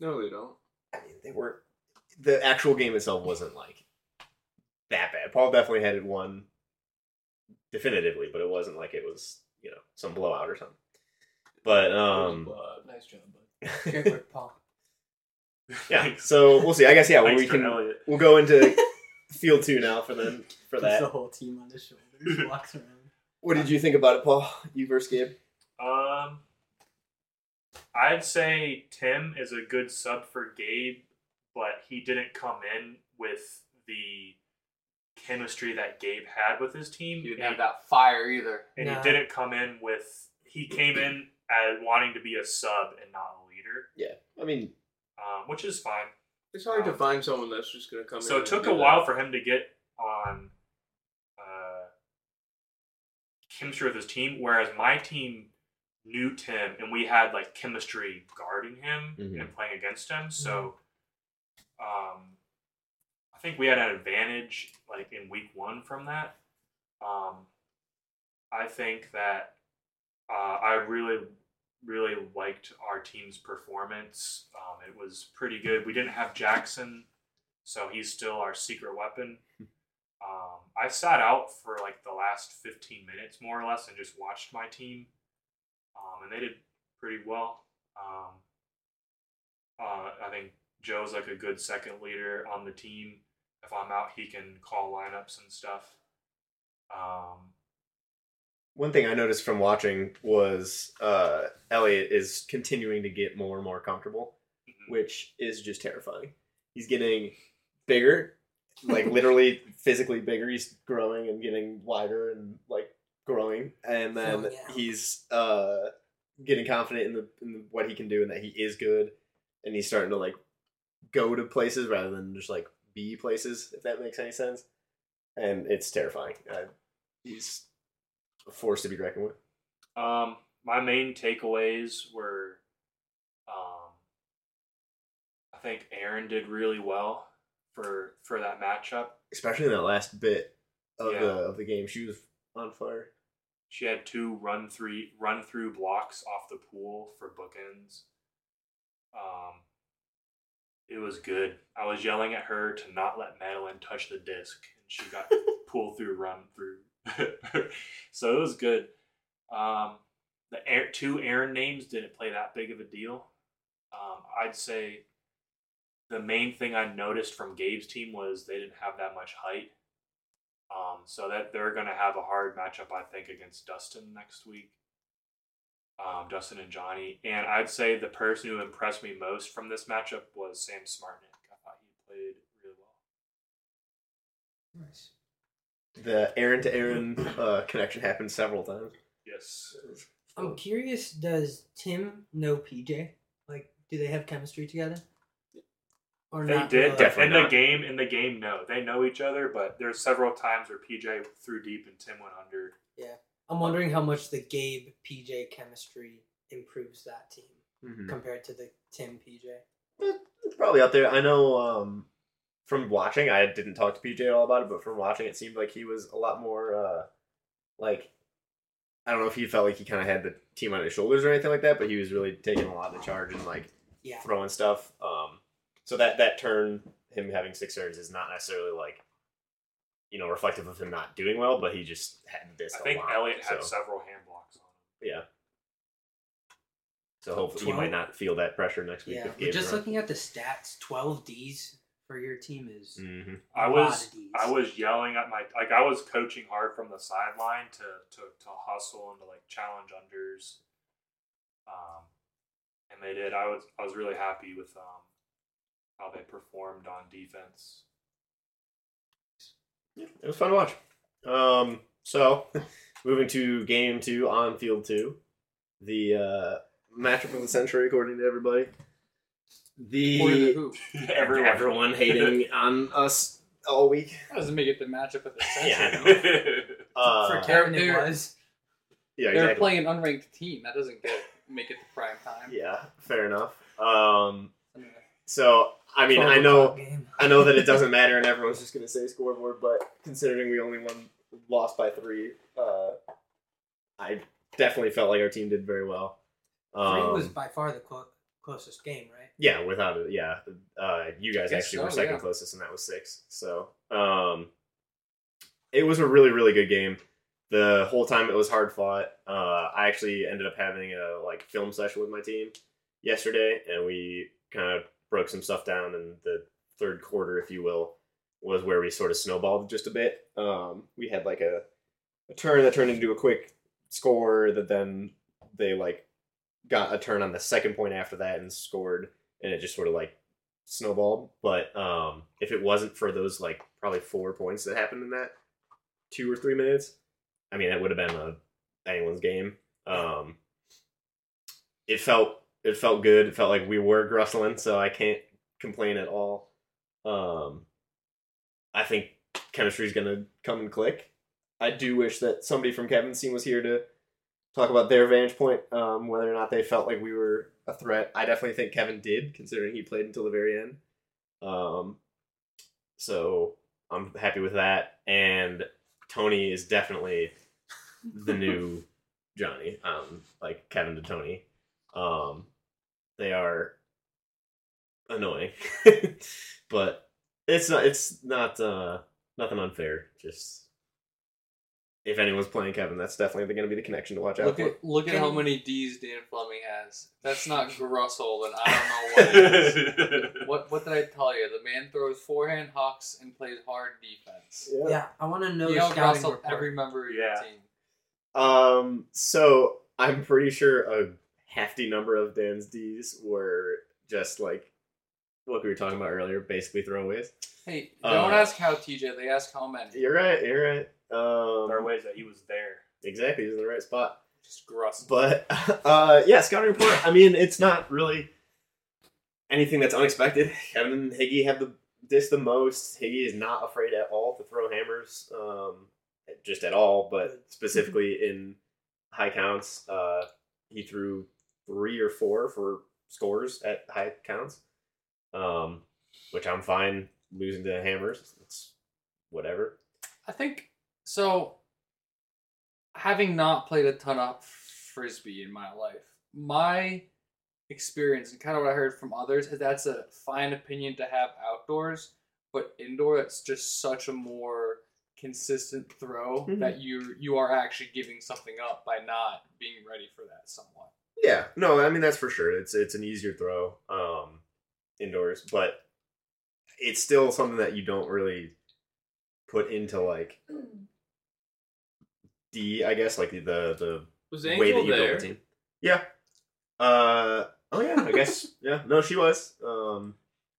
No, they don't. I mean, they were... The actual game itself wasn't, like, that bad. Paul definitely had it won definitively, but it wasn't like it was, you know, some blowout or something. But, um... Uh, nice job, bud. Great work, Paul. Yeah, so we'll see. I guess, yeah, we can... Elliot. We'll go into field two now for, the, for that. Just the whole team on his shoulders walks around. What did you think about it, Paul? You versus Gabe? Um, I'd say Tim is a good sub for Gabe, but he didn't come in with the chemistry that Gabe had with his team. He didn't and have he, that fire either. And no. he didn't come in with... He came in as wanting to be a sub and not a leader. Yeah, I mean, um, which is fine. It's hard um, to find someone that's just going to come. So in it took a that. while for him to get on uh, chemistry with his team, whereas my team knew Tim and we had like chemistry guarding him mm-hmm. and playing against him. So, um, I think we had an advantage like in week one from that. Um, I think that uh, I really, really liked our team's performance. Um, it was pretty good. We didn't have Jackson, so he's still our secret weapon. Um, I sat out for like the last fifteen minutes, more or less, and just watched my team, um, and they did pretty well. Um, uh, I think Joe's like a good second leader on the team. If I'm out, he can call lineups and stuff. Um, One thing I noticed from watching was uh, Elliot is continuing to get more and more comfortable, mm-hmm. which is just terrifying. He's getting bigger, like literally physically bigger. He's growing and getting wider and like growing. And then oh, yeah. he's uh, getting confident in the in what he can do and that he is good. And he's starting to like go to places rather than just like be places, if that makes any sense. And it's terrifying. I, he's a force to be reckoned with. Um, my main takeaways were, um, I think Aaron did really well for for that matchup, especially in that last bit of yeah. the of the game. She was on fire. She had two run three run through blocks off the pool for bookends. Um, it was good. I was yelling at her to not let Madeline touch the disc. She got pulled through, run through. So it was good. Um, the air, two Aaron names didn't play that big of a deal. Um, I'd say the main thing I noticed from Gabe's team was they didn't have that much height. Um, so that they're going to have a hard matchup, I think, against Dustin next week. Um, Dustin and Johnny. And I'd say the person who impressed me most from this matchup was Sam Smartnick. I thought he played really well. Nice. The Aaron to Aaron uh, connection happened several times. Yes. I'm curious, does Tim know P J? Like, do they have chemistry together? Or they not? Did. Definitely in not. the game, in the game, no. They know each other, but there's several times where P J threw deep and Tim went under. Yeah. I'm wondering how much the Gabe P J chemistry improves that team mm-hmm. compared to the Tim P J. It's probably out there. I know. Um, From watching, I didn't talk to P J at all about it, but from watching, it seemed like he was a lot more, uh, like, I don't know if he felt like he kind of had the team on his shoulders or anything like that, but he was really taking a lot of the charge and, like, yeah. throwing stuff. Um, so that, that turn, him having six turns, is not necessarily, like, you know, reflective of him not doing well, but he just had this I a think lot, Elliot so. had several hand blocks on him. Yeah. So hopefully twelve he might not feel that pressure next week. Yeah, but just looking at the stats, twelve Ds. For your team is mm-hmm. I was I was yelling at my like I was coaching hard from the sideline to to, to hustle and to like challenge unders, um, and they did. I was I was really happy with um how they performed on defense. Yeah, it was fun to watch. Um, so moving to game two on field two, the uh, matchup of the century according to everybody. The, the everyone. everyone hating on us all week. That doesn't make it the matchup of the century. Yeah, uh, for Kevin it was. Yeah, exactly. They're playing an unranked team. That doesn't get make it to prime time. Yeah, fair enough. Um, so I mean, I know, I know that it doesn't matter, and everyone's just going to say scoreboard. But considering we only won, lost by three, uh, I definitely felt like our team did very well. Um, three was by far the closest. Closest game, right? Yeah, without it, yeah. Uh, you guys actually so, were second yeah. closest, and that was six. So, um, it was a really, really good game. The whole time it was hard fought. Uh, I actually ended up having a like film session with my team yesterday, and we kind of broke some stuff down. And the third quarter, if you will, was where we sort of snowballed just a bit. Um, we had like a, a turn that turned into a quick score that then they like. got a turn on the second point after that and scored, and it just sort of like snowballed. But um, if it wasn't for those like probably four points that happened in that two or three minutes, I mean, that would have been a anyone's game. Um, it felt it felt good. It felt like we were wrestling, so I can't complain at all. Um, I think chemistry's gonna come and click. I do wish that somebody from Kevin's team was here to talk about their vantage point, um, whether or not they felt like we were a threat. I definitely think Kevin did, considering he played until the very end. Um, so I'm happy with that. And Tony is definitely the new Johnny, um, like Kevin to Tony. Um, they are annoying, but it's not, it's not, uh, nothing unfair. Just if anyone's playing Kevin, that's definitely going to be the connection to watch out for. Look at, look at how many D's Dan Fleming has. If that's not Grussell, then I don't know what it is. What, what did I tell you? The man throws forehand, hawks, and plays hard defense. Yeah, yeah, I want to know. You know Grussell, every member of yeah. your team. Um, so I'm pretty sure a hefty number of Dan's D's were just like what we were talking about earlier, basically throwaways. Hey, don't um, ask how, T J. They ask how many. You're right. You're right. Um, there are ways that he was there. Exactly, he was in the right spot. Just gross. But uh, yeah, scouting report. I mean, it's not really anything that's unexpected. Kevin and Higgy have the this the most. Higgy is not afraid at all to throw hammers, um, just at all. But specifically in high counts, uh, he threw three or four for scores at high counts, um, which I'm fine losing to hammers. It's whatever. I think. So, having not played a ton of Frisbee in my life, my experience and kind of what I heard from others is that's a fine opinion to have outdoors, but indoor, it's just such a more consistent throw mm-hmm. that you you are actually giving something up by not being ready for that somewhat. Yeah. No, I mean, that's for sure. It's it's an easier throw um, indoors, but it's still something that you don't really put into, like... D, I guess, like the the was way that you there? built the team. Yeah. Uh, oh, yeah, I guess. Yeah, no, she was. Um,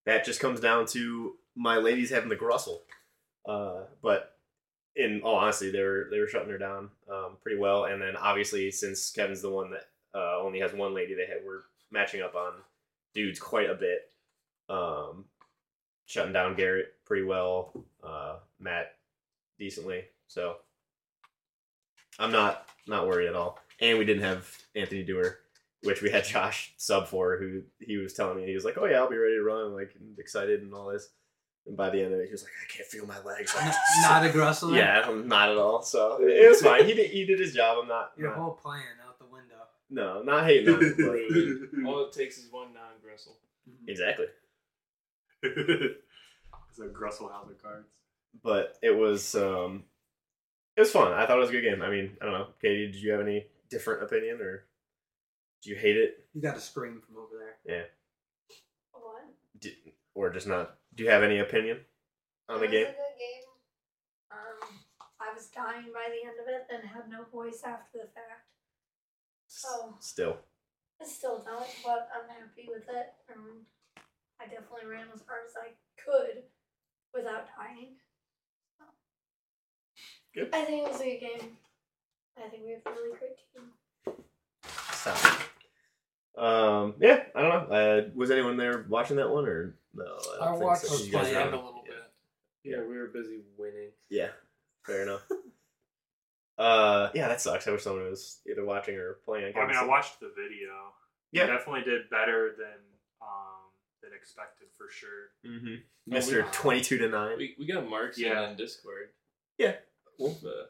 that just comes down to my ladies having the grussel. Uh, but in all honesty, they were, they were shutting her down um, pretty well. And then, obviously, since Kevin's the one that uh, only has one lady, they had, were matching up on dudes quite a bit. Um, shutting down Garrett pretty well. Uh, Matt decently. So... I'm not not worried at all. And we didn't have Anthony Dewar, which we had Josh sub for, who he was telling me, he was like, oh yeah, I'll be ready to run, like excited and all this. And by the end of it, he was like, I can't feel my legs. Like, not a grussler? Yeah, I'm not at all. So it was fine. He did he did his job. I'm not. Your not, whole plan out the window. No, not hating on him. All it takes is one non-grussel. Exactly. It's a grussel house of cards. But it was... Um, It was fun. I thought it was a good game. I mean, I don't know. Katie, did you have any different opinion, or do you hate it? You got a scream from over there. Yeah. What? Did, or just not. Do you have any opinion on it the game? It was a good game. Um, I was dying by the end of it and had no voice after the fact. So still. I still don't, but I'm happy with it. Um, I definitely ran as hard as I could without dying. Good. I think it was a good game. I think we have a really great team. Stop. Um, yeah, I don't know. Uh, was anyone there watching that one, or no? I, don't I think watched so. You guys around a little yeah. bit. Yeah, yeah, we were busy winning. Yeah, fair enough. uh, yeah, that sucks. I wish someone was either watching or playing. I mean, I watched the video. Yeah, we definitely did better than um than expected for sure. Mm-hmm. No, Mister twenty-two to nine. We we got marks yeah. on Discord. Yeah. We'll, uh,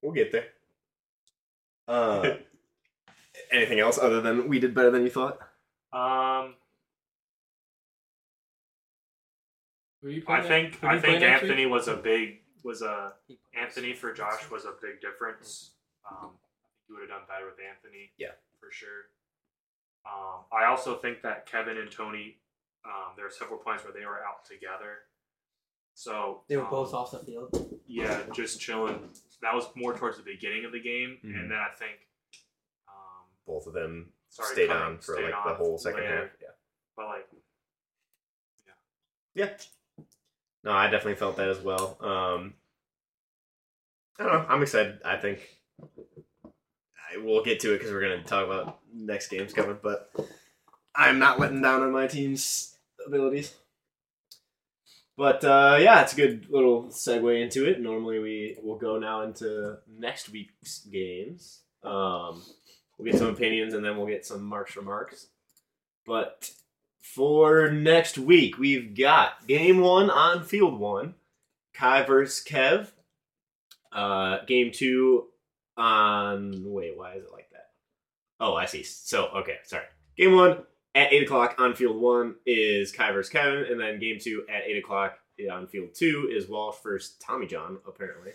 we'll get there. Uh, anything else other than we did better than you thought? Um, you I think I think Anthony was a big was a Anthony for Josh was a big difference. Um, you would have done better with Anthony, yeah, for sure. Um, I also think that Kevin and Tony, um, there are several points where they were out together. So they were um, both off the field. Yeah, just chilling. That was more towards the beginning of the game, mm-hmm. and then I think um, both of them sorry, stayed on for stayed like on the whole second later. half. Yeah, but like, yeah, yeah. No, I definitely felt that as well. Um, I don't know. I'm excited. I think I, we'll get to it because we're gonna talk about next game's coming, but I'm not letting down on my team's abilities. But, uh, yeah, it's a good little segue into it. Normally we will go now into next week's games. Um, we'll get some opinions, and then we'll get some Mark's remarks. But for next week, we've got Game one on Field one, Kai versus Kev. Uh, game two on... Wait, why is it like that? Oh, I see. So, okay, sorry. Game one... At eight o'clock on Field one is Kai versus Kevin, and then Game two at eight o'clock on Field two is Walsh versus Tommy John, apparently.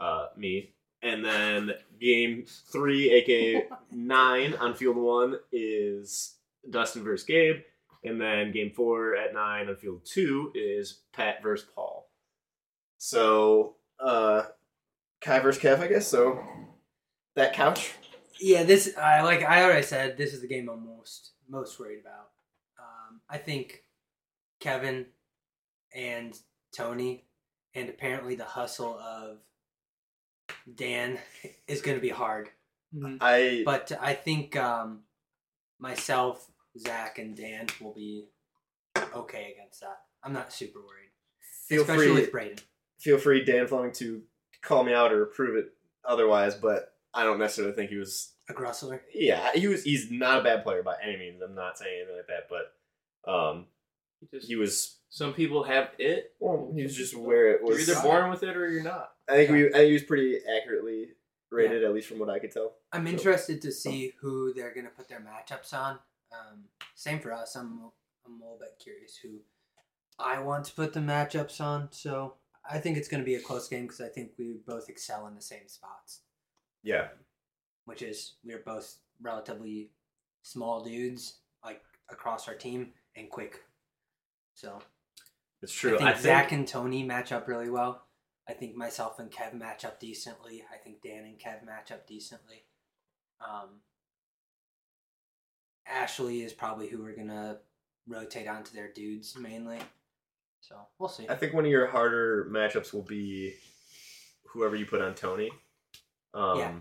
Uh, me. And then Game three, a k a nine, on Field one is Dustin versus Gabe, and then Game four at nine on Field two is Pat versus Paul. So, uh, Kai versus Kev, I guess, so that couch? Yeah, this, I like I already said, this is the game I'm most... most worried about. Um, I think Kevin and Tony and apparently the hustle of Dan is going to be hard. I But I think um, myself, Zach, and Dan will be okay against that. I'm not super worried. Feel Especially free, with Brayden. Feel free, Dan Fleming, to call me out or prove it otherwise, but I don't necessarily think he was... A Grossler? Yeah, he was. He's not a bad player by any means. I'm not saying anything like that, but um, just, he was. Some people have it. Well, he was just where it was. You're either born with it or you're not. I think yeah. we. I think he was pretty accurately rated, yeah. at least from what I could tell. I'm so. interested to see who they're going to put their matchups on. Um, same for us. I'm. I'm a little bit curious who I want to put the matchups on. So I think it's going to be a close game because I think we both excel in the same spots. Yeah. Which is, we're both relatively small dudes, like, across our team, and quick. So. It's true. I think I Zach think... and Tony match up really well. I think myself and Kev match up decently. I think Dan and Kev match up decently. Um, Ashley is probably who we're going to rotate onto their dudes, mainly. So, we'll see. I think one of your harder matchups will be whoever you put on Tony. Um, yeah.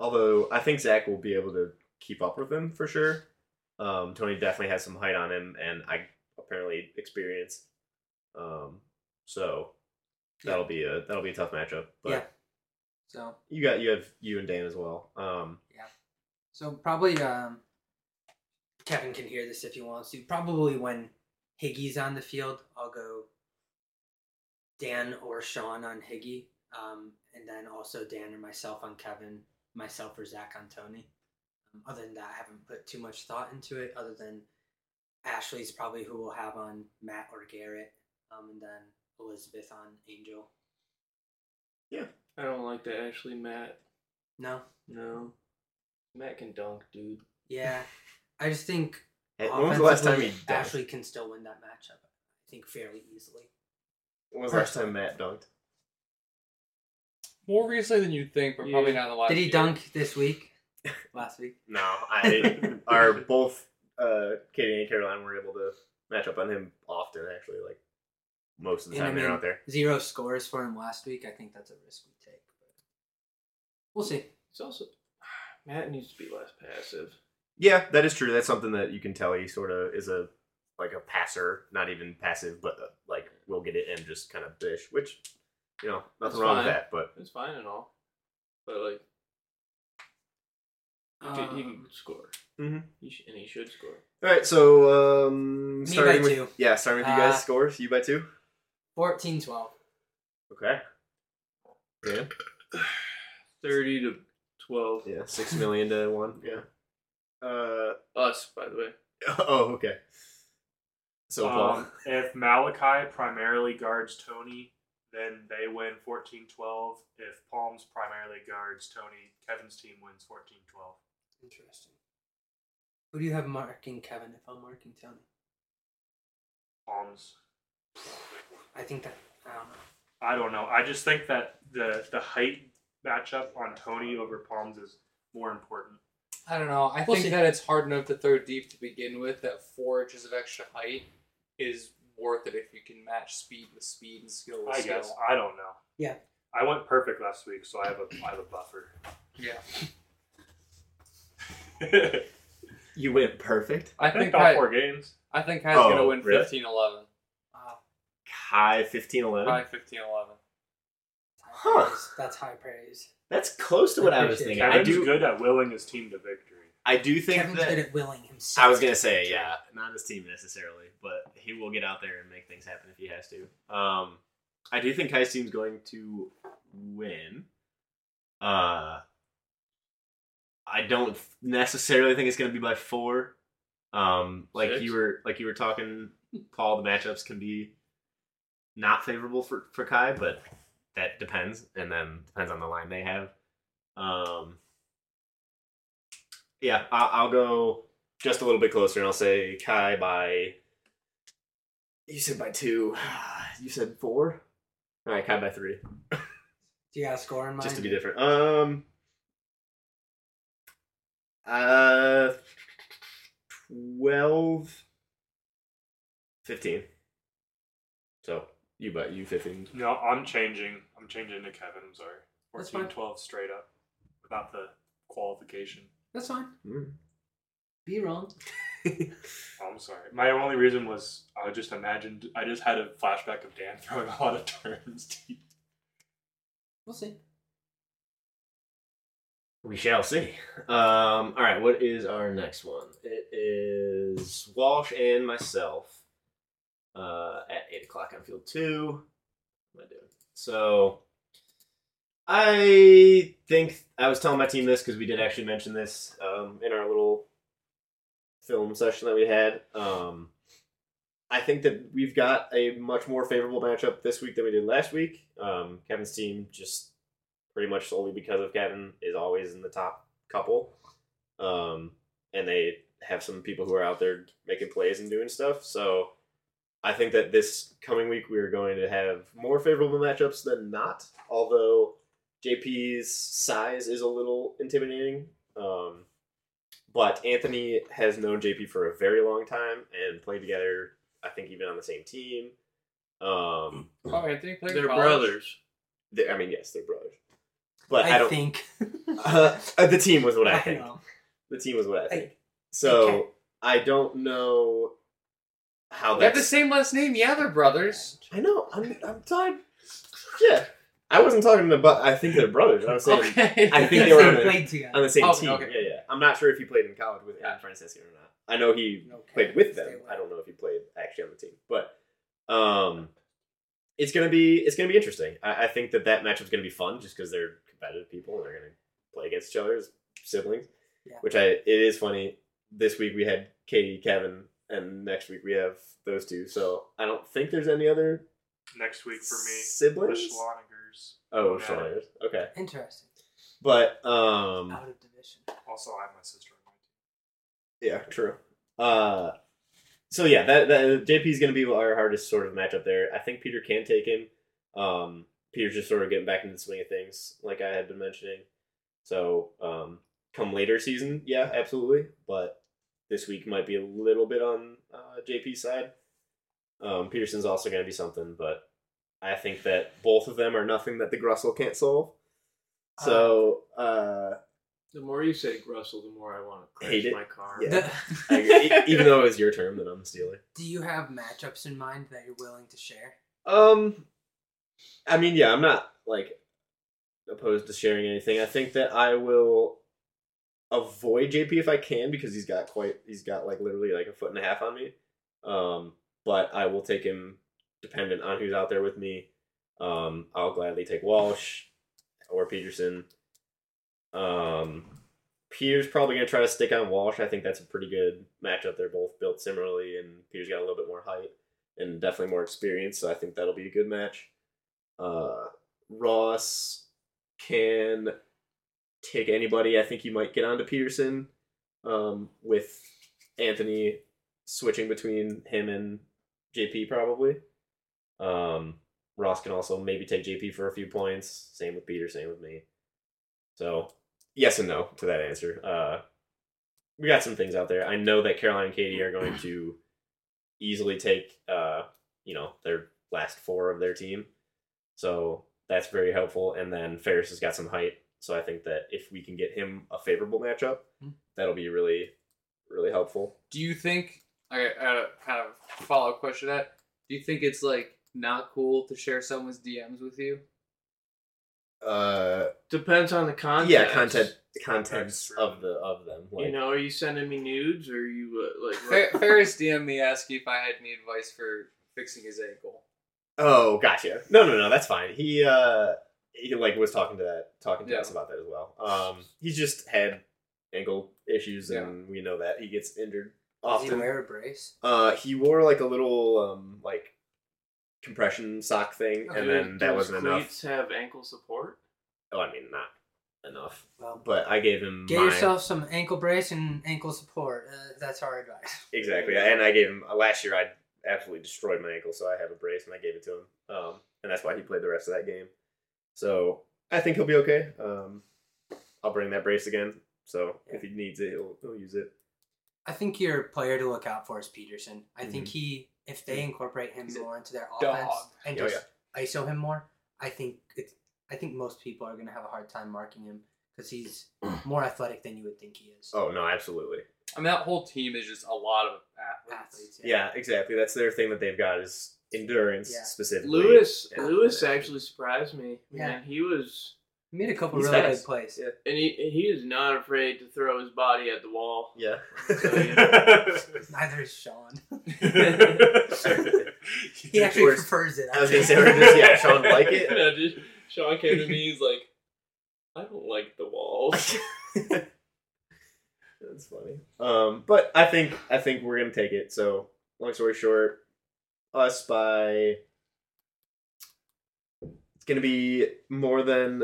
Although, I think Zach will be able to keep up with him, for sure. Um, Tony definitely has some height on him, and I apparently experience. Um, so, that'll yeah. be a that'll be a tough matchup. But yeah. So you got you have you and Dan as well. Um, yeah. So, probably, um, Kevin can hear this if he wants to. Probably when Higgy's on the field, I'll go Dan or Sean on Higgy. Um, and then also Dan or myself on Kevin. Myself or Zach on Tony. Um, other than that, I haven't put too much thought into it, other than Ashley's probably who we'll have on Matt or Garrett, um, and then Elizabeth on Angel. Yeah. I don't like the Ashley Matt. No? No. Matt can dunk, dude. Yeah. I just think when was the last time he Ashley can still win that matchup, I think, fairly easily. When was the last time Matt dunked? More recently than you'd think, but yeah. probably not in the last Did he year. Dunk this week? Last week? No. I are both uh, Katie and Caroline were able to match up on him often, actually. Like, most of the and time I mean, they're out there. Zero scores for him last week. I think that's a risk we take. But we'll see. It's also... Matt needs to be less passive. Yeah, that is true. That's something that you can tell he sort of is a, like, a passer. Not even passive, but, uh, like, will get it and just kind of dish, which... You know, nothing wrong with that, but... It's fine and all. But, like... He could, um, he could score. Mm-hmm. He sh- and he should score. Alright, so, um... starting Me by with, two. Yeah, starting with uh, you guys' scores. You by two? fourteen twelve. Okay. Yeah. thirty to twelve. Yeah, six million to one. Yeah. Uh... Us, by the way. Oh, okay. So, um, Paul. If Malachi primarily guards Tony... Then they win fourteen twelve. If Palms primarily guards Tony, Kevin's team wins fourteen twelve. Interesting. Who do you have marking Kevin if I'm marking Tony? Palms. I think that... I don't know. I don't know. I just think that the, the height matchup on Tony over Palms is more important. I don't know. I we'll think see. that it's hard enough to throw deep to begin with that four inches of extra height is... worth it if you can match speed with speed and skill with I skill. I guess. I don't know. Yeah. I went perfect last week, so I have a I have a buffer. Yeah. You went perfect? I, I think all four games. I think Kai's oh, going to win really? fifteen eleven. Uh, Kai fifteen eleven? Kai fifteen eleven. Huh. That's high praise. That's close to what I, I was thinking. Kevin's I do good at willing his team to victory. I do think Kevin's that... Kevin's good at willing himself. I was going to say, yeah. Not his team necessarily, but he will get out there and make things happen if he has to. Um, I do think Kai's team's going to win. Uh... I don't necessarily think it's going to be by four. Um, like Six. you were, like you were talking, Paul. The matchups can be not favorable for, for Kai, but that depends, and then depends on the line they have. Um, yeah, I'll, I'll go just a little bit closer, and I'll say Kai by. You said by two. You said four. All right, Kai by three. Do you got a score in mind? Just to be different. Um. Uh, twelve, fifteen. So you bet you fifteen. No, I'm changing. I'm changing to Kevin. I'm sorry. fourteen, twelve straight up, without the qualification. That's fine. Mm. Be wrong. I'm sorry. My only reason was I just imagined. I just had a flashback of Dan throwing a lot of turns. To... We'll see. We shall see. Um, all right, what is our next one? It is Walsh and myself uh, at eight o'clock on field two. What am I doing? So, I think I was telling my team this because we did actually mention this um, in our little film session that we had. Um, I think that we've got a much more favorable matchup this week than we did last week. Um, Kevin's team just... pretty much solely because of Kevin, is always in the top couple. Um, and they have some people who are out there making plays and doing stuff. So I think that this coming week we are going to have more favorable matchups than not, although J P's size is a little intimidating. Um, but Anthony has known J P for a very long time and played together, I think, even on the same team. Um, oh, Anthony played They're college. brothers. They're, I mean, yes, they're brothers. But I, I don't, think uh, the team was what I, I think. Know. The team was what I think. I, so okay. I don't know how they have the same last name. Yeah, they're brothers. I know. I'm. I'm tired. Yeah, I wasn't talking about. I think they're brothers. I was saying. Okay. I think they were on, played a, on the same oh, team. Okay. Yeah, yeah. I'm not sure if he played in college with yeah. Franciscan or not. I know he okay. played with them. I don't know if he played actually on the team, but um, it's gonna be it's gonna be interesting. I, I think that that matchup's gonna be fun just because they're. Competitive people and they're going to play against each other as siblings, yeah. which I it is funny. This week we had Katie, Kevin, and next week we have those two. So I don't think there's any other next week for me siblings. The Schlanigers. Oh, yeah. Schlanigers. Okay, interesting. But um, out of division. Also, I have my sister in my team. Yeah, true. Uh, so yeah, that that J P is going to be our hardest sort of matchup there. I think Peter can take him. Um. Peter's just sort of getting back into the swing of things, like I had been mentioning. So, um, come later season, yeah, absolutely. But this week might be a little bit on uh, J P's side. Um, Peterson's also going to be something, but I think that both of them are nothing that the Grussell can't solve. So... Uh, the more you say Grussell, the more I want to crash my car. Yeah. I, even though it was your term that I'm stealing. Do you have matchups in mind that you're willing to share? Um... I mean, yeah, I'm not, like, opposed to sharing anything. I think that I will avoid J P if I can, because he's got quite, he's got, like, literally, like, a foot and a half on me. Um, but I will take him dependent on who's out there with me. Um, I'll gladly take Walsh or Peterson. Um, Peter's probably going to try to stick on Walsh. I think that's a pretty good matchup. They're both built similarly, and Peter's got a little bit more height and definitely more experience, so I think that'll be a good match. Uh, Ross can take anybody. I think he might get onto Peterson um, with Anthony switching between him and J P probably. Um, Ross can also maybe take J P for a few points. Same with Peter, same with me. So, yes and no to that answer. Uh, we got some things out there. I know that Caroline and Katie are going to easily take uh, you know, their last four of their team. So that's very helpful. And then Ferris has got some height, So I think that if we can get him a favorable matchup, mm-hmm. that'll be really, really helpful. Do you think, I got a kind of follow-up question to that, do you think it's, like, not cool to share someone's D Ms with you? Uh, Depends on the content. Yeah, content, contents of the of them. Like, you know, are you sending me nudes, or are you, uh, like... Fer- Ferris D M'd me asking if I had any advice for fixing his ankle. Oh, gotcha. No, no, no, that's fine. He, uh... He like was talking to that, talking to yeah. us about that as well. Um, he's just had ankle issues, and yeah. we know that he gets injured often. Does he wear a brace? Uh, he wore like a little um like compression sock thing, oh, and yeah. then that Those wasn't enough. Cleats have ankle support? Oh, I mean not enough. Well, but I gave him. Get my... yourself some ankle brace and ankle support. Uh, that's our advice. Exactly, and I gave him uh, last year. I absolutely destroyed my ankle, so I have a brace, and I gave it to him. Um, and that's why he played the rest of that game. So, I think he'll be okay. Um, I'll bring that brace again. So, yeah. if he needs it, he'll, he'll use it. I think your player to look out for is Peterson. I mm-hmm. think he, if they incorporate him He's more into their offense dog. and oh, just yeah. I S O him more, I think it's, I think most people are going to have a hard time marking him because he's more athletic than you would think he is. Oh, no, absolutely. I mean, that whole team is just a lot of athletes. athletes yeah. yeah, exactly. That's their thing that they've got is... Endurance, yeah. specifically. Lewis yeah. Lewis actually surprised me. Yeah. Man, he was... He made a couple really good plays. Yeah. And he and he is not afraid to throw his body at the wall. Yeah. So, you know. Neither is Sean. He actually course, prefers it. I, I was going to say, or does yeah, Sean like it? No, just, Sean came to me, he's like, I don't like the walls. That's funny. Um, but I think I think we're going to take it. So, long story short, us by it's gonna be more than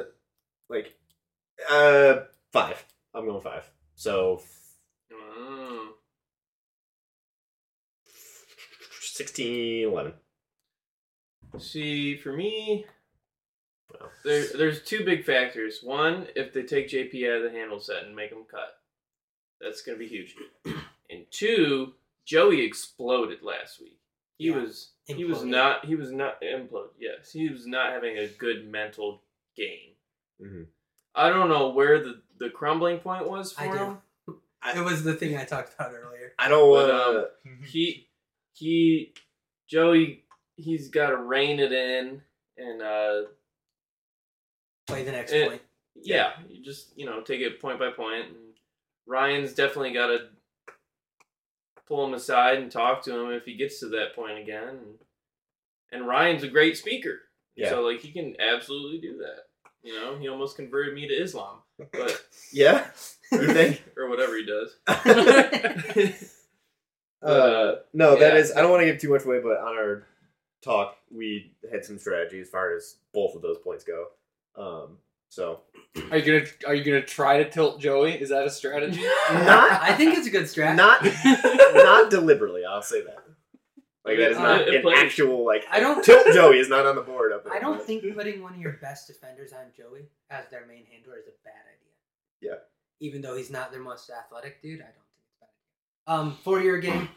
like uh five. I'm going five. So mm. sixteen, eleven. See, for me, well, there there's two big factors. One, if they take J P out of the handle set and make him cut, that's gonna be huge. And two, Joey exploded last week. He yeah. was imploded. he was not he was not imploded. Yes, he was not having a good mental game. Mm-hmm. I don't know where the, the crumbling point was for I him. I, it was the thing I talked about earlier. I don't want to. Um, he he Joey he's got to rein it in and uh, play the next and, point. Yeah, yeah, you just you know take it point by point. And Ryan's definitely got to pull him aside and talk to him if he gets to that point again. And Ryan's a great speaker. Yeah. So, like, he can absolutely do that. You know, he almost converted me to Islam. But yeah? You think? Or whatever he does. uh, uh, no, yeah. that is... I don't want to give too much away, but on our talk, we had some strategy as far as both of those points go. Um, so... Are you gonna Are you gonna try to tilt Joey? Is that a strategy? Not. I think it's a good strategy. Not. Not deliberately. I'll say that. Like that is not uh, an plays, actual like. I don't tilt Joey is not on the board up there. I don't think putting one of your best defenders on Joey as their main handler is a bad idea. Yeah. Even though he's not their most athletic dude, I don't think it's bad. Um, for your game,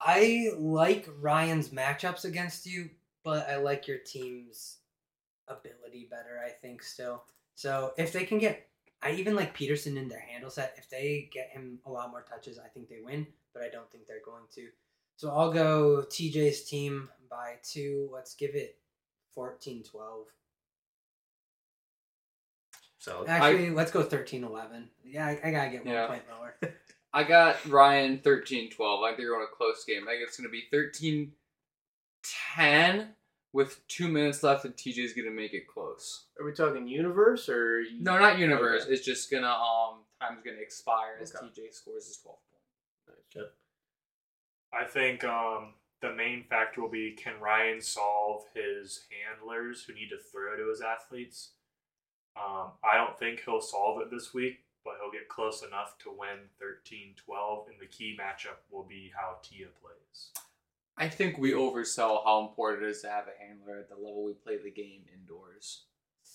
I like Ryan's matchups against you, but I like your team's ability better. I think still. So if they can get, I even like Peterson in their handle set. If they get him a lot more touches, I think they win, but I don't think they're going to. So I'll go T J's team by two. Let's give it fourteen twelve. So actually, I, let's go thirteen eleven. Yeah, I, I got to get one yeah. point lower. I got Ryan thirteen twelve. I think they're going to a close game. I think it's going to be thirteen ten. With two minutes left, and T J's gonna make it close. Are we talking universe or universe? No? Not universe. Okay. It's just gonna um time's gonna expire as okay. T J scores his twelfth point. Okay. I think um the main factor will be can Ryan solve his handlers who need to throw to his athletes. Um, I don't think he'll solve it this week, but he'll get close enough to win thirteen twelve, and the key matchup will be how Tia plays. I think we oversell how important it is to have a handler at the level we play the game indoors.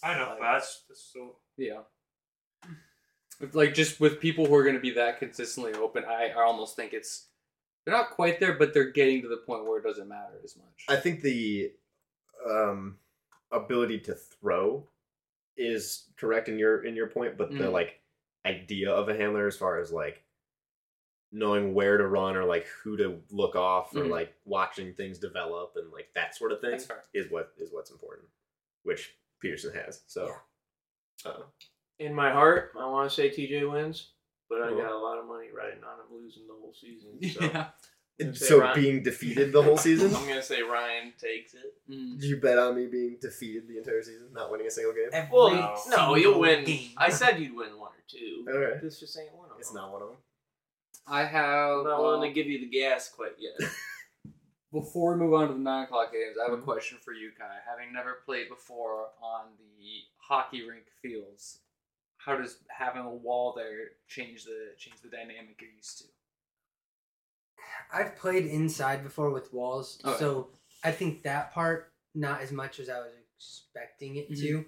I know, like, that's, that's so... Yeah. Like, just with people who are going to be that consistently open, I, I almost think it's... They're not quite there, but they're getting to the point where it doesn't matter as much. I think the um, ability to throw is correct in your in your point, but mm. the like idea of a handler as far as like knowing where to run or like who to look off or mm. like watching things develop and like that sort of thing is what is what's important, which Peterson has. So yeah. uh, in my heart, I want to say T J wins, but I got a lot of money riding on him losing the whole season. So, yeah. And so Ryan, being defeated the whole season? I'm going to say Ryan takes it. Mm. Did you bet on me being defeated the entire season, not winning a single game? Every well, no, you'll win. Game. I said you'd win one or two. Okay. This just ain't one of them. It's not one of them. I have... I'm not willing um, to give you the gas quite yet. Before we move on to the nine o'clock games, I have a mm-hmm. question for you, Kai. Having never played before on the hockey rink fields, how does having a wall there change the change the dynamic you're used to? I've played inside before with walls, okay. so I think that part, not as much as I was expecting it mm-hmm. to.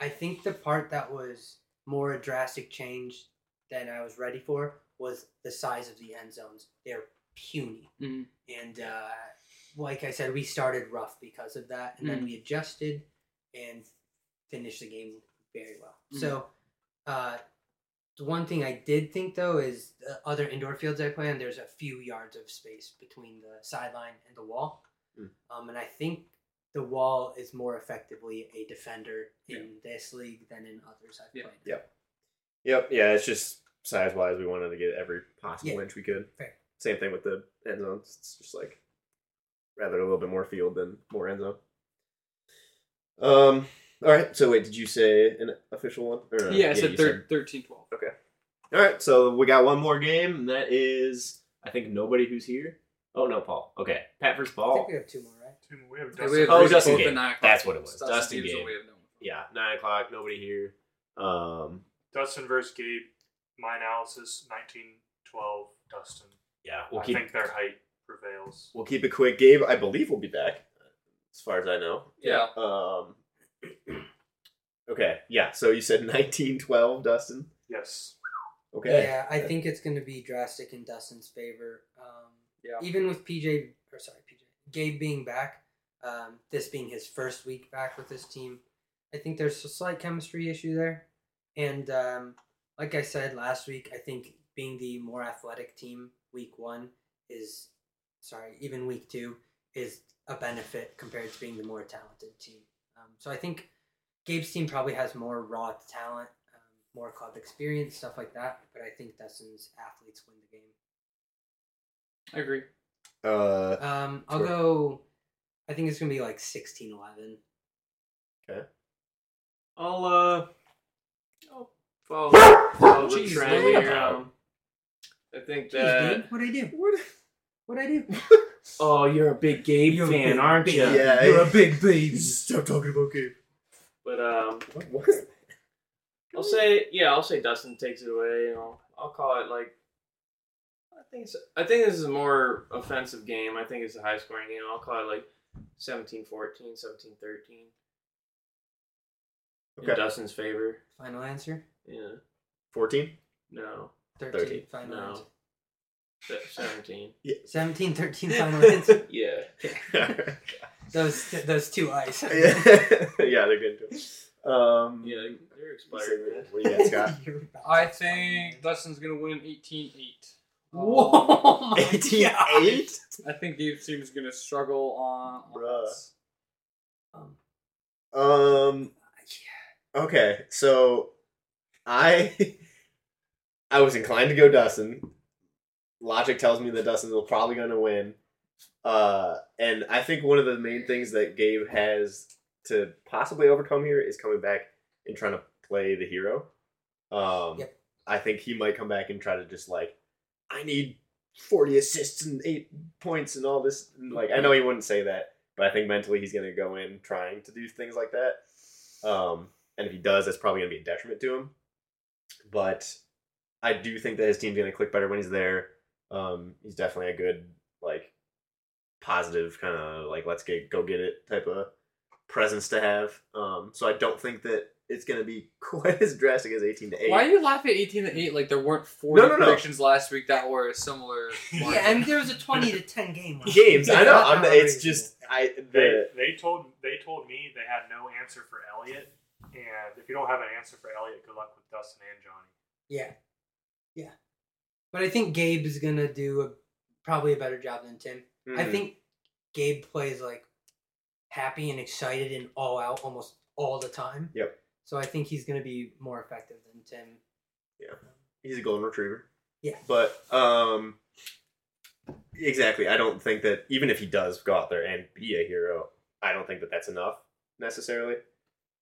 I think the part that was more a drastic change than I was ready for was the size of the end zones. They're puny. Mm-hmm. And uh, like I said, we started rough because of that, and mm-hmm. then we adjusted and finished the game very well. Mm-hmm. So uh, the one thing I did think, though, is the other indoor fields I play on, there's a few yards of space between the sideline and the wall. Mm. Um, and I think the wall is more effectively a defender yeah. in this league than in others I've yeah. played. Yep. Yep. Yeah, it's just size-wise, we wanted to get every possible yeah. inch we could. Fair. Same thing with the end zones. It's just like rather a little bit more field than more end zone. Um... All right, so wait, did you say an official one? Or no? Yeah, I yeah, said thirteen twelve. Said... Okay. All right, so we got one more game, and that is, I think, nobody who's here. Oh, no, Paul. Okay, Pat versus Paul. I think we have two more, right? Two more. We have Dustin. We have oh, Dustin game. That's what it was. Dustin, Dustin game. So no yeah, nine o'clock, nobody here. Um, Dustin versus Gabe. My analysis, nineteen twelve, Dustin. Yeah, we'll I keep... think their height prevails. We'll keep it quick. Gabe, I believe, will be back, as far as I know. Yeah. Um... Okay, yeah, so you said nineteen twelve, Dustin? Yes. Okay. Yeah, I think it's going to be drastic in Dustin's favor. Um, yeah. Even with P J, or sorry, P J, Gabe being back, um, this being his first week back with this team, I think there's a slight chemistry issue there. And um, like I said last week, I think being the more athletic team week one is, sorry, even week two is a benefit compared to being the more talented team. Um, so I think Gabe's team probably has more raw talent, um, more club experience, stuff like that. But I think Dustin's athletes win the game. I agree. Uh, um, I'll sure. go, I think it's going to be like sixteen eleven. Okay. I'll, uh, I'll follow, follow the trend here. Um, I think that... Jeez, what'd I do? What, what'd I do? Oh, you're a big Gabe you're fan, big, aren't you? Yeah, you're a big babe. Stop talking about Gabe. But um, what? what? I'll say yeah. I'll say Dustin takes it away, and I'll I'll call it like I think it's, I think this is a more offensive game. I think it's a high scoring game. I'll call it like seventeen fourteen, seventeen thirteen. Okay. In Dustin's favor. Final answer. Yeah. fourteen. No. thirteen. thirteen. Final no. answer. seventeen. Yeah. seventeen, thirteen final answer. Yeah. those those two eyes. yeah. yeah, they're good. Too. Um, yeah, they're expired. What do you got, Scott? I think Dustin's going to win eighteen eight. Whoa! eighteen eight? I think the team is going to struggle on... Bruh. Um, um, yeah. Okay, so I I was inclined to go Dustin. Logic tells me that Dustin's probably going to win. Uh, and I think one of the main things that Gabe has to possibly overcome here is coming back and trying to play the hero. Um, yep. I think he might come back and try to just like, I need forty assists and eight points and all this. And like, I know he wouldn't say that, but I think mentally he's going to go in trying to do things like that. Um, and if he does, that's probably going to be a detriment to him. But I do think that his team's going to click better when he's there. Um, he's definitely a good, like, positive kind of, like, let's get go get it type of presence to have. Um, so I don't think that it's going to be quite as drastic as eighteen to eight. Why are you laughing at eighteen to eight? Like, there weren't forty no, no, predictions no. last week that were similar. yeah, and there was a twenty to ten game. Games, I know. I'm the, it's just, I... The, they, they told they told me they had no answer for Elliot, And if you don't have an answer for Elliot, good luck with Dustin and Johnny. Yeah. Yeah. But I think Gabe is going to do a, probably a better job than Tim. Mm-hmm. I think Gabe plays, like, happy and excited and all out almost all the time. Yep. So I think he's going to be more effective than Tim. Yeah. He's a golden retriever. Yeah. But, um... exactly. I don't think that, even if he does go out there and be a hero, I don't think that that's enough, necessarily.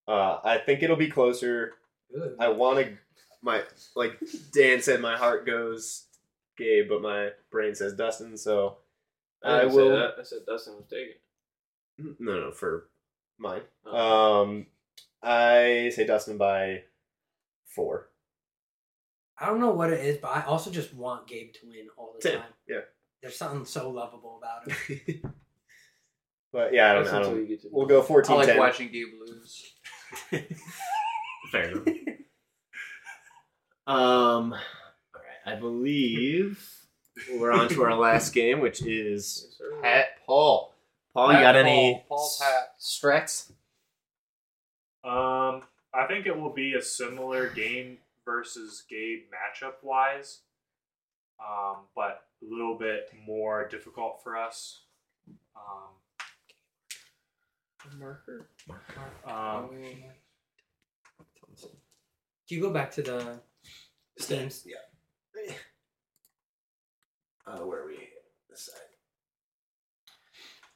Uh, I think it'll be closer. Good. I want to, my, like Dan said, my heart goes Gabe, but my brain says Dustin, so I, I will. I said Dustin was taken. No, no, for mine. Oh. Um, I say Dustin by four. I don't know what it is, but I also just want Gabe to win all the Ten. time. Yeah. There's something so lovable about him. But yeah, I don't, I don't know. We'll go fourteen ten. I like ten. Watching Gabe lose. Fair enough. um, all right. I believe we're on to our last game, which is yes, Pat Paul. Paul, Pat you got Paul. any Paul's hat strats? Um, I think it will be a similar game versus Gabe matchup wise. Um, but a little bit more difficult for us. Um, marker. Um, Do you go back to the steams? Yeah. Uh, where are we? This side.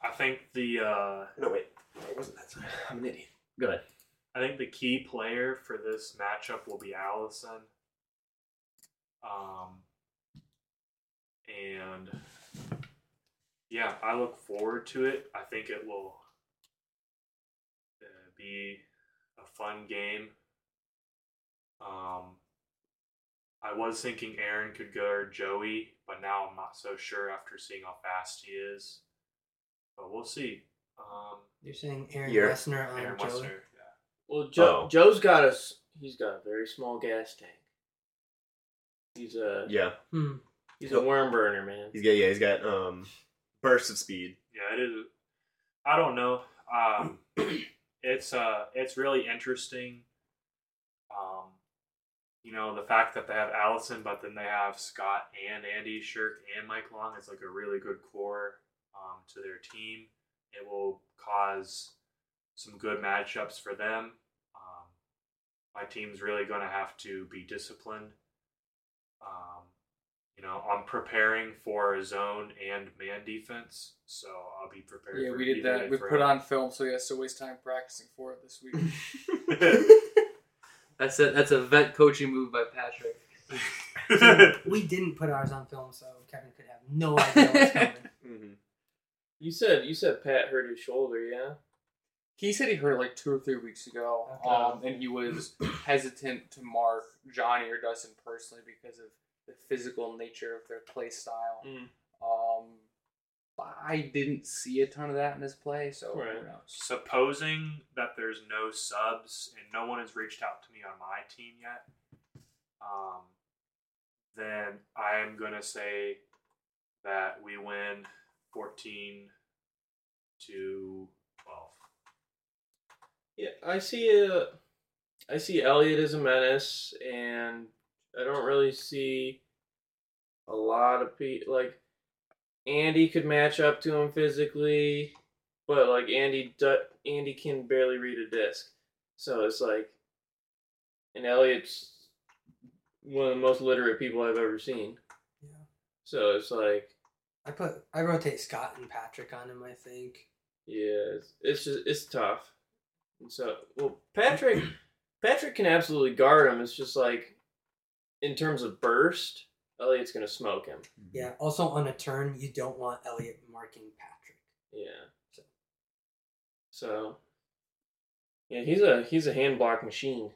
I think the. Uh, no wait, it wasn't that side. I'm an idiot. Go ahead. I think the key player for this matchup will be Allison. Um. And, yeah, I look forward to it. I think it will uh, be a fun game. Um, I was thinking Aaron could go to Joey, but now I'm not so sure after seeing how fast he is. But we'll see. Um, You're saying Aaron Wessner on Aaron Joey? Wessner, yeah. Well, Joe, oh. Joe's got a, he's got a very small gas tank. He's a... Yeah. Hmm. He's a worm burner, man. He's got yeah, he's got um, bursts of speed. Yeah, it is. I don't know. Um, it's uh, it's really interesting. Um, you know, the fact that they have Allison, but then they have Scott and Andy Shirk and Mike Long. It's like a really good core um, to their team. It will cause some good matchups for them. Um, my team's really going to have to be disciplined. Um. You know, I'm preparing for zone and man defense, so I'll be prepared. Yeah, for we did that. We put on film, so he has to waste time practicing for it this week. That's a that's a vet coaching move by Patrick. We didn't put ours on film, so Kevin could have no idea what's coming. Mm-hmm. You said you said Pat hurt his shoulder, yeah? He said he hurt like two or three weeks ago, okay. um, and he was hesitant to mark Johnny or Dustin personally because of the physical nature of their play style. Mm. Um, I didn't see a ton of that in this play, so right. Who knows? Supposing that there's no subs and no one has reached out to me on my team yet, um, then I am going to say that we win fourteen to twelve. Yeah, I see a, I see Elliot as a menace, and I don't really see a lot of people. Like, Andy could match up to him physically, but, like, Andy Andy can barely read a disc. So it's like, and Elliot's one of the most literate people I've ever seen. Yeah. So it's like, I put I rotate Scott and Patrick on him, I think. Yeah, it's, it's just it's tough. And so, well, Patrick Patrick can absolutely guard him. It's just like, in terms of burst, Elliot's going to smoke him. Yeah. Also, on a turn, you don't want Elliot marking Patrick. Yeah. So, so yeah, he's a he's a hand block machine.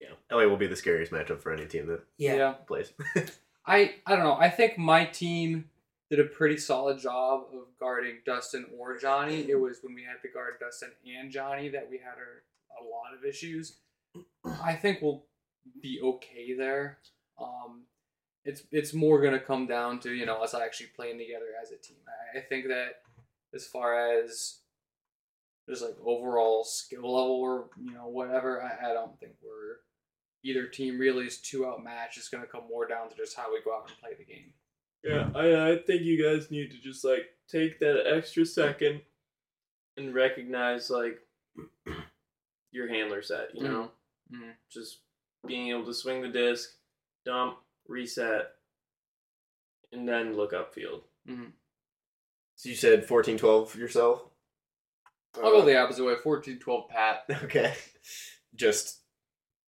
Yeah. Elliot will be the scariest matchup for any team that yeah. plays. I, I don't know. I think my team did a pretty solid job of guarding Dustin or Johnny. It was when we had to guard Dustin and Johnny that we had our, a lot of issues. I think we'll be okay there. Um, it's it's more gonna come down to, you know, us actually playing together as a team. I, I think that as far as just like overall skill level or, you know, whatever, I, I don't think we're either team really is too outmatched. It's going to come more down to just how we go out and play the game. Yeah, I, I think you guys need to just like take that extra second and recognize like your handler set, you know? Mm-hmm. Just being able to swing the disc, dump, reset, and then look upfield. Mm-hmm. So you said fourteen twelve yourself? I'll go the opposite way. fourteen twelve Pat. Okay. Just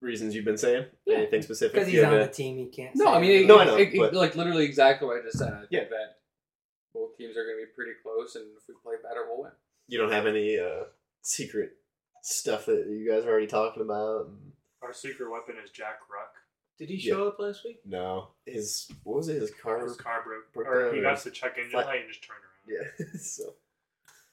reasons you've been saying? Yeah. Anything specific? Because he's on the team, he can't say. No, I mean, it, no, I know, it, it, like literally exactly what I just said. I yeah. think that both teams are going to be pretty close, and if we play better, we'll win. You don't have any uh, secret stuff that you guys are already talking about? Our secret weapon is Jack Ruck. Did he show yeah. up last week? No. His, what was it? His car? His car broke. broke or he got to check in flat. And just turn around. Yeah. So.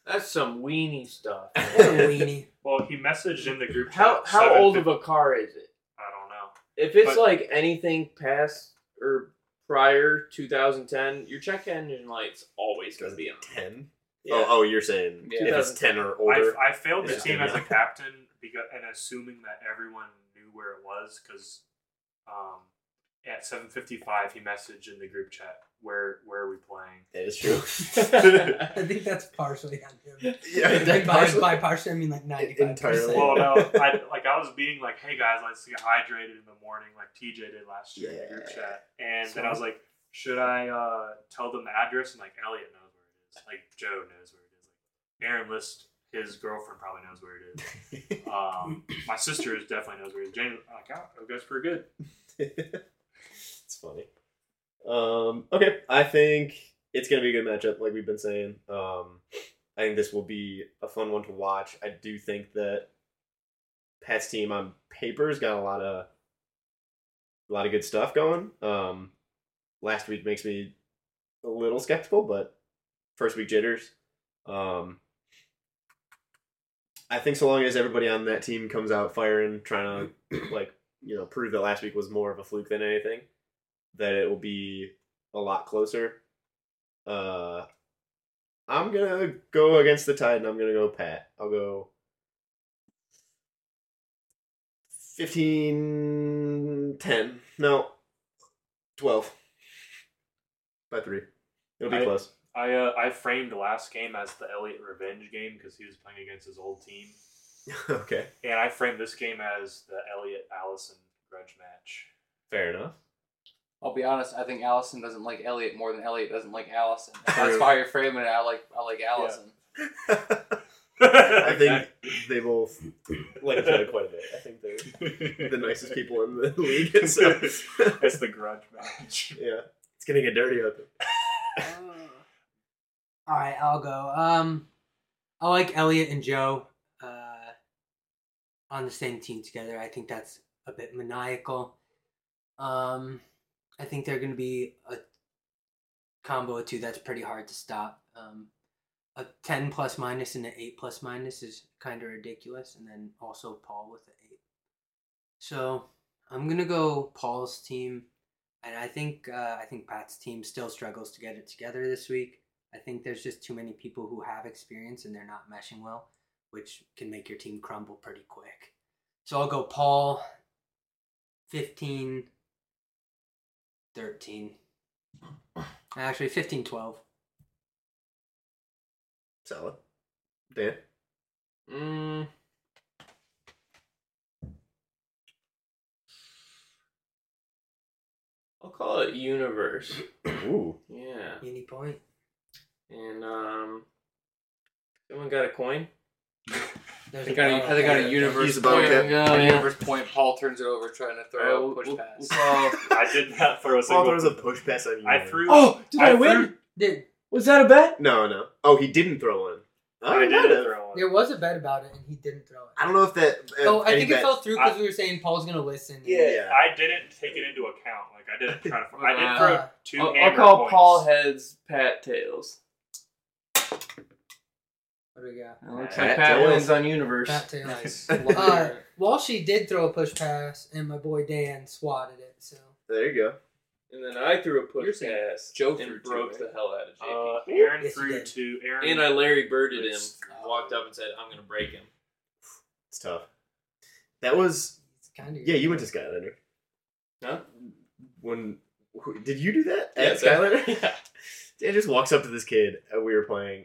That's some weenie stuff. Weenie. Well, he messaged in the group chat. How how old of a car is it? I don't know. If it's but, like anything past or prior two thousand ten, your check engine light's always going to be on. ten? Yeah. Oh, oh, you're saying yeah. if it's ten or older. I, I failed the team as a captain because, and assuming that everyone knew where it was because um, at seven fifty-five he messaged in the group chat. Where where are we playing? It is true. I think that's partially on him. Yeah, like partially? By, by partially, I mean like ninety-five percent. Entirely. Well, no, I, like I was being like, hey guys, let's get hydrated in the morning, like T J did last year yeah. in the group chat. And so, then I was like, should I uh, tell them the address? And like Elliot knows where it is. Like Joe knows where it is. Like Aaron List, his girlfriend probably knows where it is. Um, my sister definitely knows where it is. Jane, like, oh, it goes pretty good. It's funny. Um, okay, I think it's going to be a good matchup, like we've been saying. Um, I think this will be a fun one to watch. I do think that Pat's team on paper has got a lot of a lot of good stuff going. Um, last week makes me a little skeptical, but first week jitters. Um, I think so long as everybody on that team comes out firing, trying to like you know prove that last week was more of a fluke than anything, that it will be a lot closer. Uh, I'm going to go against the tide, and I'm going to go Pat. I'll go fifteen ten. No, twelve. By three. It'll be I, close. I uh, I framed last game as the Elliott revenge game because he was playing against his old team. Okay. And I framed this game as the Elliott-Allison grudge match. Fair enough. I'll be honest, I think Allison doesn't like Elliot more than Elliot doesn't like Allison. If that's why you're framing it, I like I like Allison. Yeah. I think they both like each other quite a bit. I think they're the nicest people in the league. It's the grudge match. Yeah. It's gonna get dirty out there. Uh, Alright, I'll go. Um I like Elliot and Joe uh, on the same team together. I think that's a bit maniacal. Um I think they're going to be a combo of two that's pretty hard to stop. Um, a ten plus minus and an eight plus minus is kind of ridiculous. And then also Paul with an eight. So I'm going to go Paul's team. And I think uh, I think Pat's team still struggles to get it together this week. I think there's just too many people who have experience and they're not meshing well, which can make your team crumble pretty quick. So I'll go Paul, fifteen... thirteen. Actually, fifteen twelve. Solid. Dan? Mm. I'll call it Universe. Ooh. Yeah. Any point. And, um... someone got a coin? I think I got, got a universe point. Yeah, a universe point. Paul turns it over, trying to throw oh, a push pass. Well, I did not throw a single. Paul throws a push pass on you. I threw. Oh, did I, I win? Threw, did was that a bet? No, no. Oh, he didn't throw one. Oh, I, I didn't did throw one. There was a bet about it, and he didn't throw it. I don't know if that. If oh, I think bet, it fell through because we were saying Paul's gonna listen. Yeah, yeah, I didn't take it into account. Like I didn't try to. I didn't throw uh, two. I'll, I'll call points. Paul heads, Pat tails. What do we got? Right. Pat, Pat wins on Universe. Pat Taylor. Nice. uh, Walshy did throw a push pass, and my boy Dan swatted it. So there you go. And then I threw a push pass. Joe threw broke two, right? the hell out of J P. Uh, Aaron yes, threw two. Aaron and I Larry Birded him. God. Walked up and said, "I'm going to break him." It's tough. That was. It's kind of yeah, you went to Skylander. Huh? When did you do that yeah, at Skylander? Yeah. Dan just walks up to this kid uh, we were playing,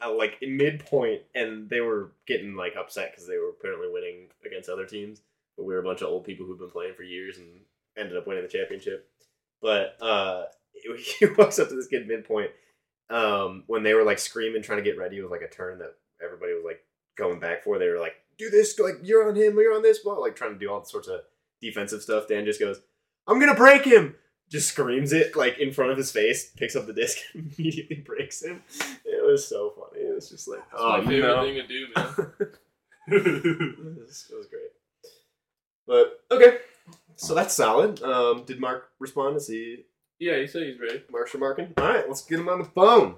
uh, like in midpoint, and they were getting like upset because they were apparently winning against other teams, but we were a bunch of old people who've been playing for years and ended up winning the championship. But uh, he walks up to this kid midpoint um, when they were like screaming, trying to get ready. It was like a turn that everybody was like going back for. They were like, "Do this! Like you're on him, you're on this ball!" Like trying to do all sorts of defensive stuff. Dan just goes, "I'm gonna break him!" Just screams it like in front of his face. Picks up the disc and immediately breaks him. It was so funny. It was just like, That's oh, my favorite no. thing to do, man. This was great. But okay. So that's solid. Um, did Mark respond? Is he? Yeah, he said he's ready. Mark's remarking. All right, let's get him on the phone.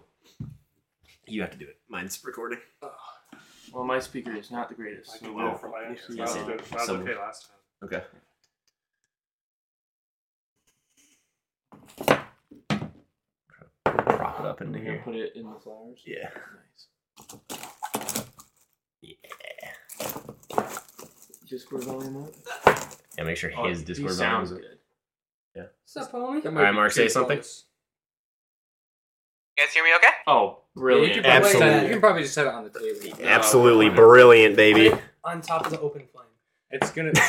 You have to do it. Mine's recording. Uh, well, my speaker is not the greatest. I so well, for my yes, yes, I was, I was okay last time. Okay. Prop it up into here. Put it in the flowers. Yeah. Nice. Yeah. Discord volume up. Yeah, make sure his oh, Discord sounds good. good. Yeah. What's up, homie? All right, Mark, say something. Calls. You guys hear me okay? Oh, brilliant. Yeah, you, can probably, you can probably just set it on the table. Yeah, absolutely oh, brilliant, on baby. On top of the open flame. It's going to...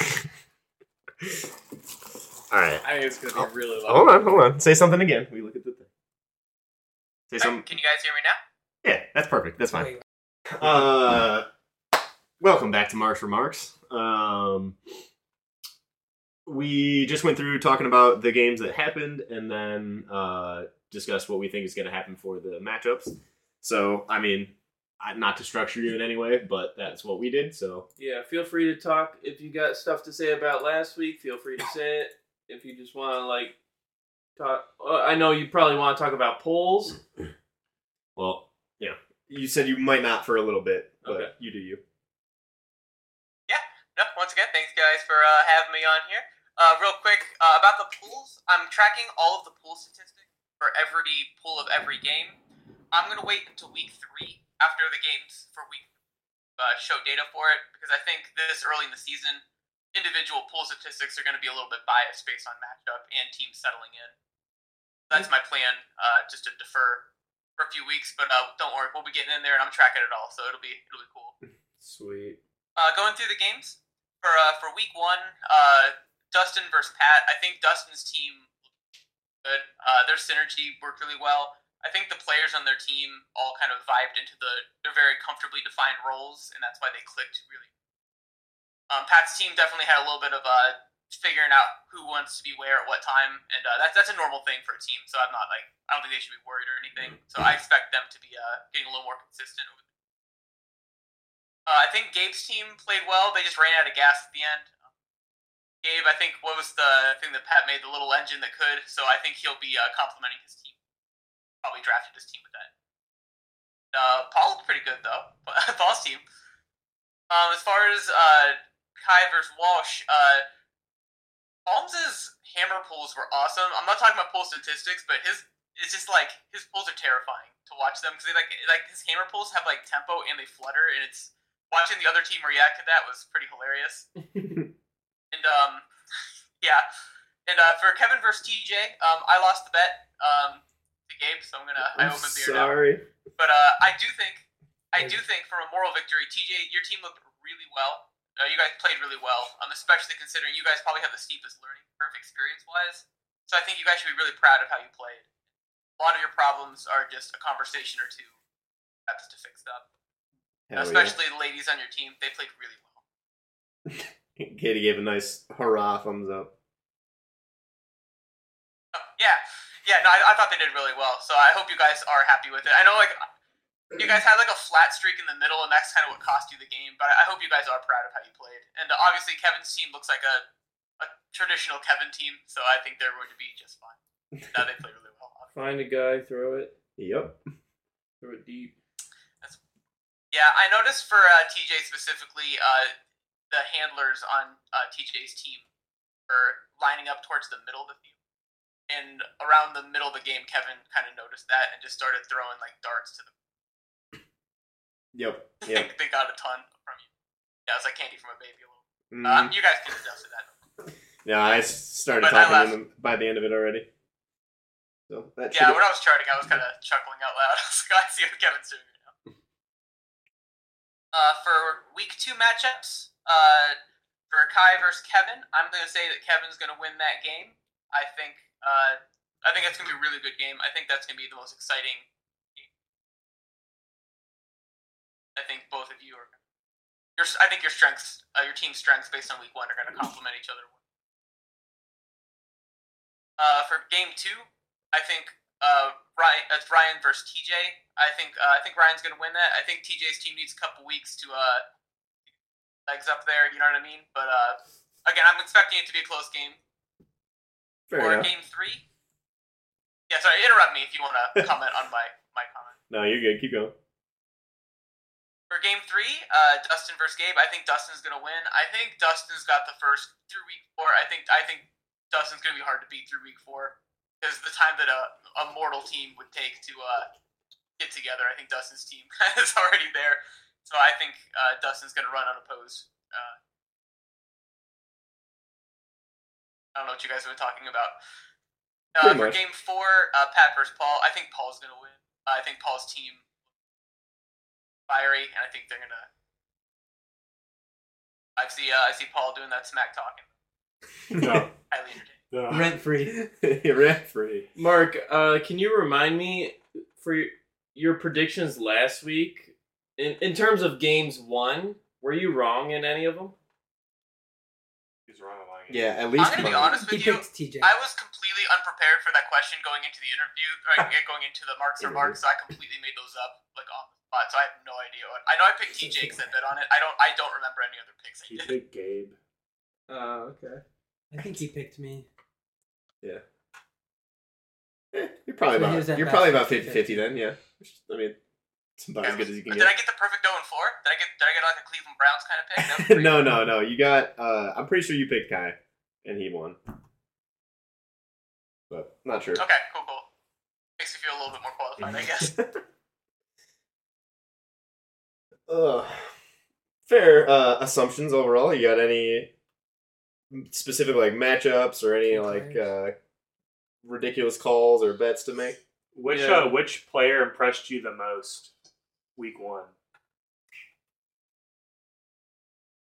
All right. I think it's going to oh. be really loud. Hold on, hold on. Say something again. We look at the thing. Say something. Right, can you guys hear me now? Yeah, that's perfect. That's fine. Wait. Uh, welcome back to Mark's Remarks. Um... We just went through talking about the games that happened and then uh, discussed what we think is going to happen for the matchups. So, I mean, not to structure you in any way, but that's what we did. So, yeah, feel free to talk. If you got stuff to say about last week, feel free to say it. If you just want to, like, talk. I know you probably want to talk about polls. Well, yeah. You said you might not for a little bit, but okay. You do you. Yeah. No, once again, thanks, guys, for uh, having me on here. Uh, real quick, uh, about the pools, I'm tracking all of the pool statistics for every pool of every game. I'm going to wait until week three after the games for week uh, show data for it, because I think this early in the season, individual pool statistics are going to be a little bit biased based on matchup and teams settling in. That's my plan, uh, just to defer for a few weeks, but uh, don't worry, we'll be getting in there and I'm tracking it all, so it'll be it'll be cool. Sweet. Uh, going through the games, for uh, for week one, uh, Dustin versus Pat. I think Dustin's team looked good. Uh, their synergy worked really well. I think the players on their team all kind of vibed into the their very comfortably defined roles, and that's why they clicked really. Um, Pat's team definitely had a little bit of uh, figuring out who wants to be where at what time, and uh, that's that's a normal thing for a team. So I'm not like I don't think they should be worried or anything. So I expect them to be uh, getting a little more consistent. Over the- uh, I think Gabe's team played well. They just ran out of gas at the end. Gabe, I think, what was the thing that Pat made? The little engine that could. So I think he'll be uh, complimenting his team. Probably drafted his team with that. Uh, Paul looked pretty good, though. Paul's team. Um, as far as uh, Kai versus Walsh, uh, Holmes' hammer pulls were awesome. I'm not talking about pull statistics, but his it's just like his pulls are terrifying to watch them because they like like his hammer pulls have like tempo and they flutter, and it's watching the other team react to that was pretty hilarious. And, um, yeah. And, uh, for Kevin versus T J, um, I lost the bet, um, to Gabe, so I'm gonna, I'm I owe him a beer now. Sorry. But, uh, I do think, I do think for a moral victory, T J, your team looked really well. Uh, you guys played really well, um, especially considering you guys probably have the steepest learning curve experience-wise. So I think you guys should be really proud of how you played. A lot of your problems are just a conversation or two that's to fix up. Hell especially yeah. The ladies on your team, they played really well. Katie gave a nice hurrah thumbs up. Oh, yeah, yeah. No, I, I thought they did really well, so I hope you guys are happy with it. I know, like, you guys had like a flat streak in the middle, and that's kind of what cost you the game. But I hope you guys are proud of how you played. And uh, obviously, Kevin's team looks like a, a traditional Kevin team, so I think they're going to be just fine. Now they play really well. Obviously. Find a guy, throw it. Yep. Throw it deep. That's, yeah, I noticed for uh, T J specifically. Uh, The handlers on uh, T J's team are lining up towards the middle of the field. And around the middle of the game, Kevin kind of noticed that and just started throwing like darts to the. Yep. Yep. They got a ton from you. Yeah, it was like candy from a baby. A little. Mm. Um, you guys can adjust to that. Yeah, I started but talking I to him by the end of it already. So that yeah, when I was charting, I was kind of chuckling out loud. I was like, I see what Kevin's doing right now. Uh, for week two matchups, uh, for Kai versus Kevin, I'm going to say that Kevin's going to win that game. I think. Uh, I think that's going to be a really good game. I think that's going to be the most exciting game. I think both of you are. Your, I think your strengths, uh, your team's strengths based on week one are going to complement each other. Uh, for game two, I think uh, Ryan, that's Ryan versus T J. I think uh, I think Ryan's going to win that. I think T J's team needs a couple weeks to uh, legs up there. You know what I mean? But uh, again, I'm expecting it to be a close game. Fair or enough. Game three? Yeah, sorry, interrupt me if you want to comment on my, my comment. No, you're good. Keep going. For game three, uh, Dustin versus Gabe, I think Dustin's going to win. I think Dustin's got the first through week four. I think I think Dustin's going to be hard to beat through week four because the time that a, a mortal team would take to uh, get together, I think Dustin's team is already there. So I think uh, Dustin's going to run unopposed. Uh I don't know what you guys have been talking about. Uh, for game four, uh, Pat versus Paul. I think Paul's going to win. Uh, I think Paul's team fiery, and I think they're going to. I see. Uh, I see Paul doing that smack talking. No, highly entertaining. No. Rent free. Rent free. Mark, uh, can you remind me for your, your predictions last week in in terms of games won? Were you wrong in any of them? He's wrong. Yeah, at least I'm gonna be honest with you. T J. I was completely unprepared for that question going into the interview, or going into the Mark's remarks. So I completely made those up like on the spot. So I have no idea. I know I picked T J because I bet on it. I don't. I don't remember any other picks. I he did. Picked Gabe. Oh, uh, okay. I think he picked me. Yeah. Eh, you're probably about. You're probably about fifty-fifty then. Yeah. I mean, it's about as good as you can get. Did I get the perfect zero and four? Did I get? Did I get like a Cleveland Browns kind of pick? No, no, no. You got. Uh, I'm pretty sure you picked Kai. And he won. But, not sure. Okay, cool, cool. Makes me feel a little bit more qualified, I guess. uh, fair uh, assumptions overall. You got any specific, like, matchups or any, like, uh, ridiculous calls or bets to make? Which yeah. uh, which player impressed you the most week one?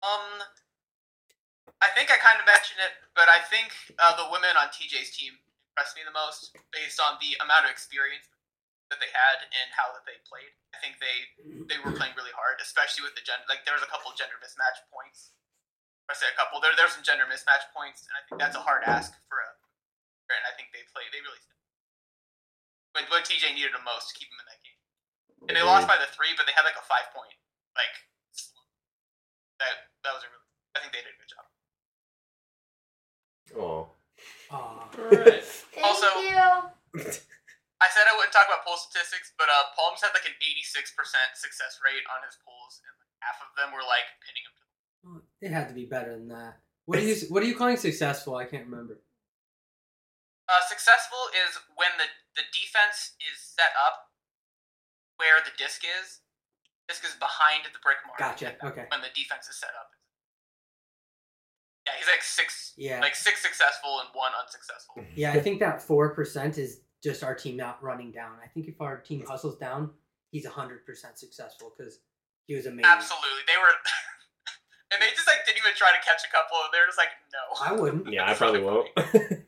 Um... I think I kind of mentioned it, but I think uh, the women on T J's team impressed me the most based on the amount of experience that they had and how that they played. I think they, they were playing really hard, especially with the gender. Like, there was a couple of gender mismatch points. I say a couple. There there's some gender mismatch points, and I think that's a hard ask for a player, and I think they played. They really did. But what T J needed the most to keep him in that game. And they lost by the three, but they had, like, a five-point, like, that, that was a really – I think they did a good job. Oh. All right. Also, I said I wouldn't talk about poll statistics, but uh, Palms had like an eighty-six percent success rate on his polls, and like half of them were like pinning him to the wall. It had to be better than that. What are you? What are you calling successful? I can't remember. Uh, successful is when the, the defense is set up where the disc is. Disc is behind the brick mark. Gotcha. Okay. When the defense is set up. Yeah, he's like six, yeah. like six successful and one unsuccessful. Yeah, I think that four percent is just our team not running down. I think if our team hustles down, he's a hundred percent successful because he was amazing. Absolutely, they were, and they just like didn't even try to catch a couple. They were just like, no, I wouldn't. Yeah, I probably won't.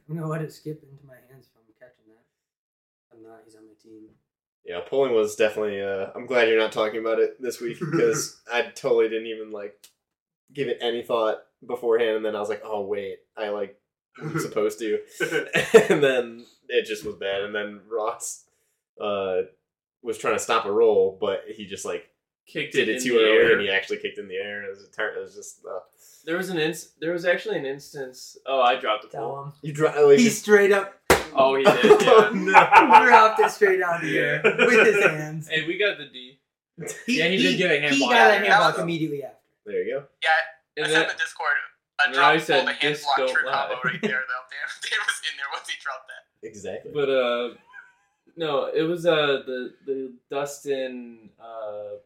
You know what? It skipped into my hands if I'm catching that. I'm not. He's on the team. Yeah, polling was definitely. Uh, I'm glad you're not talking about it this week because I totally didn't even like give it any thought beforehand, and then I was like, oh wait, I like wasn't supposed to. And then it just was bad, and then Ross uh was trying to stop a roll, but he just like kicked it, it too early, and he actually kicked in the air. It was, a tar- it was just uh... there was an ins- there was actually an instance oh I dropped the ball. You dropped like, he just... straight up oh he did yeah. Oh, no. Dropped it straight out of the air with his hands. Hey, we got the D. he, yeah he, he did get a handball. He got a handball immediately after. There you go. Yeah. And I that, said in the Discord, a drop pull, the hand block, true combo right there, though. Dan was in there once he drop that. Exactly. But uh, no, it was uh the the Dustin uh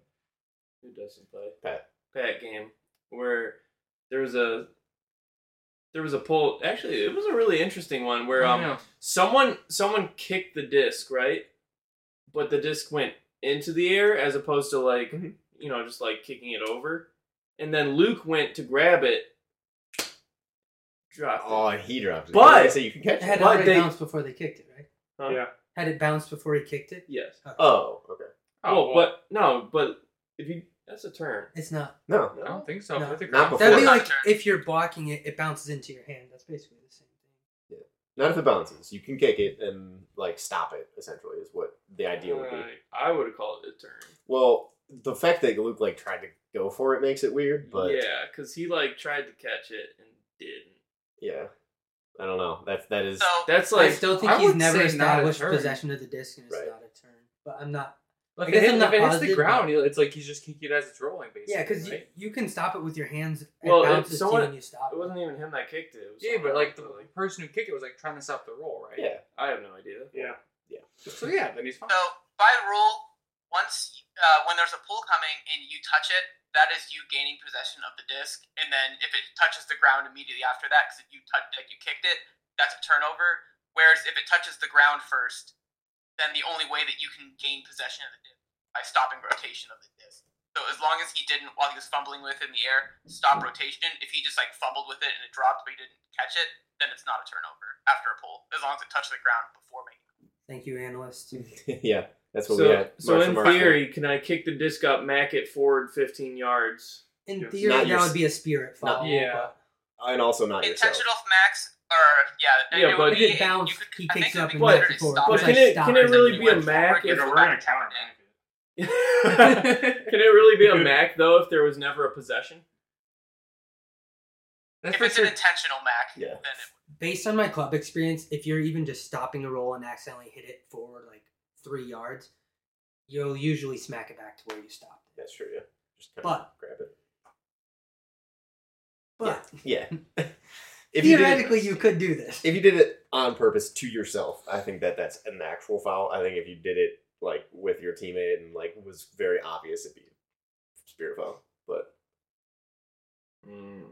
who Dustin play Pat Pat game where there was a there was a poll. Actually, it was a really interesting one where um oh, no. someone someone kicked the disc, right, but the disc went into the air as opposed to like mm-hmm. you know just like kicking it over. And then Luke went to grab it. Dropped it. Oh, and he dropped it. But so you can catch it. Had it already they, bounced before they kicked it, right? Huh? Yeah. Had it bounced before he kicked it? Yes. Okay. Oh, okay. Oh, well, well. but no, but if you that's a turn. It's not. No, no. I don't think so. No. I think not before. That'd be like if you're blocking it, it bounces into your hand. That's basically the same thing. Yeah. Not if it bounces. You can kick it and like stop it. Essentially, is what the idea would be. I would have called it a turn. Well, the fact that Luke like tried to go for it makes it weird, but yeah, because he like tried to catch it and didn't. Yeah, I don't know. That's that is so, that's like I still think I he's never established possession of the disc, and it's right. not a turn. But I'm not. Like I guess it, I'm not if it hits the ground, but it's like he's just kicking it as it's rolling, basically. Yeah, because right? you, you can stop it with your hands. Well, and if someone and you stop it, it wasn't even him that kicked it. It was yeah, but like the like, person who kicked it was like trying to stop the roll, right? Yeah, I have no idea. Yeah, yeah. So yeah, then he's fine. So by the rule. Once, uh, when there's a pull coming and you touch it, that is you gaining possession of the disc. And then if it touches the ground immediately after that, because you touched, like you kicked it, that's a turnover. Whereas if it touches the ground first, then the only way that you can gain possession of the disc is by stopping rotation of the disc. So as long as he didn't, while he was fumbling with it in the air, stop rotation. If he just like fumbled with it and it dropped, but he didn't catch it, then it's not a turnover after a pull. As long as it touched the ground before making it. Thank you, analyst. Yeah. That's what so, we had. So in theory, can I kick the disc up, mack it forward fifteen yards? In theory, not that your, would be a spirit foul. Not, yeah. And also not intentional yourself. Max, or, yeah. Yeah, it but be, if it bounced, could, he kicks up and makes it forward. But can, like it, can it really be a mack? If we're going to counter mack. Can it really be a mack, though, if there was never a possession? That's if it's sure. an intentional mack, yeah. then it would. Based on my club experience, if you're even just stopping a roll and accidentally hit it forward, like, three yards, you'll usually smack it back to where you stopped. That's true, yeah. Just kind but, of grab it. But, yeah. yeah. If theoretically, you, did, you could do this. If you did it on purpose to yourself, I think that that's an actual foul. I think if you did it, like, with your teammate and, like, was very obvious, it'd be a spirit foul. But, mm.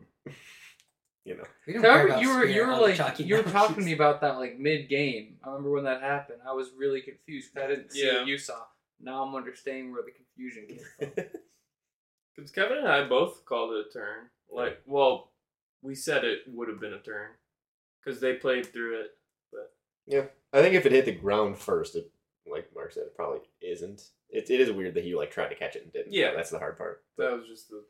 you know. We don't care about you were, you were like, you were talking to me about that like mid-game. I remember when that happened. I was really confused because I didn't see yeah. what you saw. Now I'm understanding where the confusion came from. Because Kevin and I both called it a turn. Like, well, we said it would have been a turn because they played through it. But yeah, I think if it hit the ground first, it, like Mark said, it probably isn't. It it is weird that he like tried to catch it and didn't. Yeah, that's the hard part. But that was just the.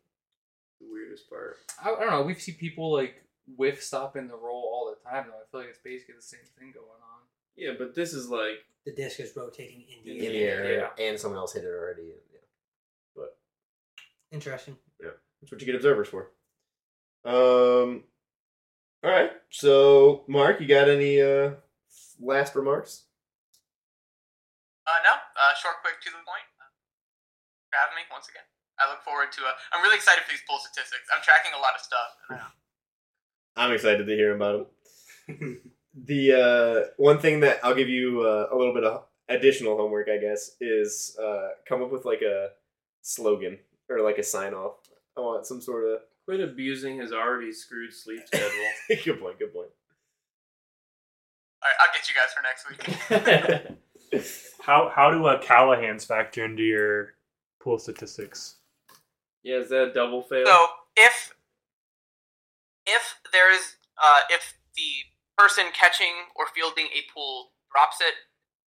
The weirdest part. I, I don't know. We've seen people like whiff stop in the roll all the time, though. I feel like it's basically the same thing going on. Yeah, but this is like the disc is rotating in the, in the air, air yeah. and someone else hit it already. And, yeah, but interesting. Yeah, that's what you get observers for. Um. All right. So, Mark, you got any uh, last remarks? Uh, no. Uh, short, quick, to the point. Uh, for having me once again. I look forward to it. I'm really excited for these poll statistics. I'm tracking a lot of stuff. And, uh, I'm excited to hear about them. The uh, one thing that I'll give you uh, a little bit of additional homework, I guess, is uh, come up with like a slogan or like a sign-off. I want some sort of... Quit abusing his already screwed sleep schedule. Good point, good point. All right, I'll get you guys for next week. how how do uh, Callahan's factor into your poll statistics? Yeah, is that a double fail? So if if there is uh, if the person catching or fielding a pull drops it,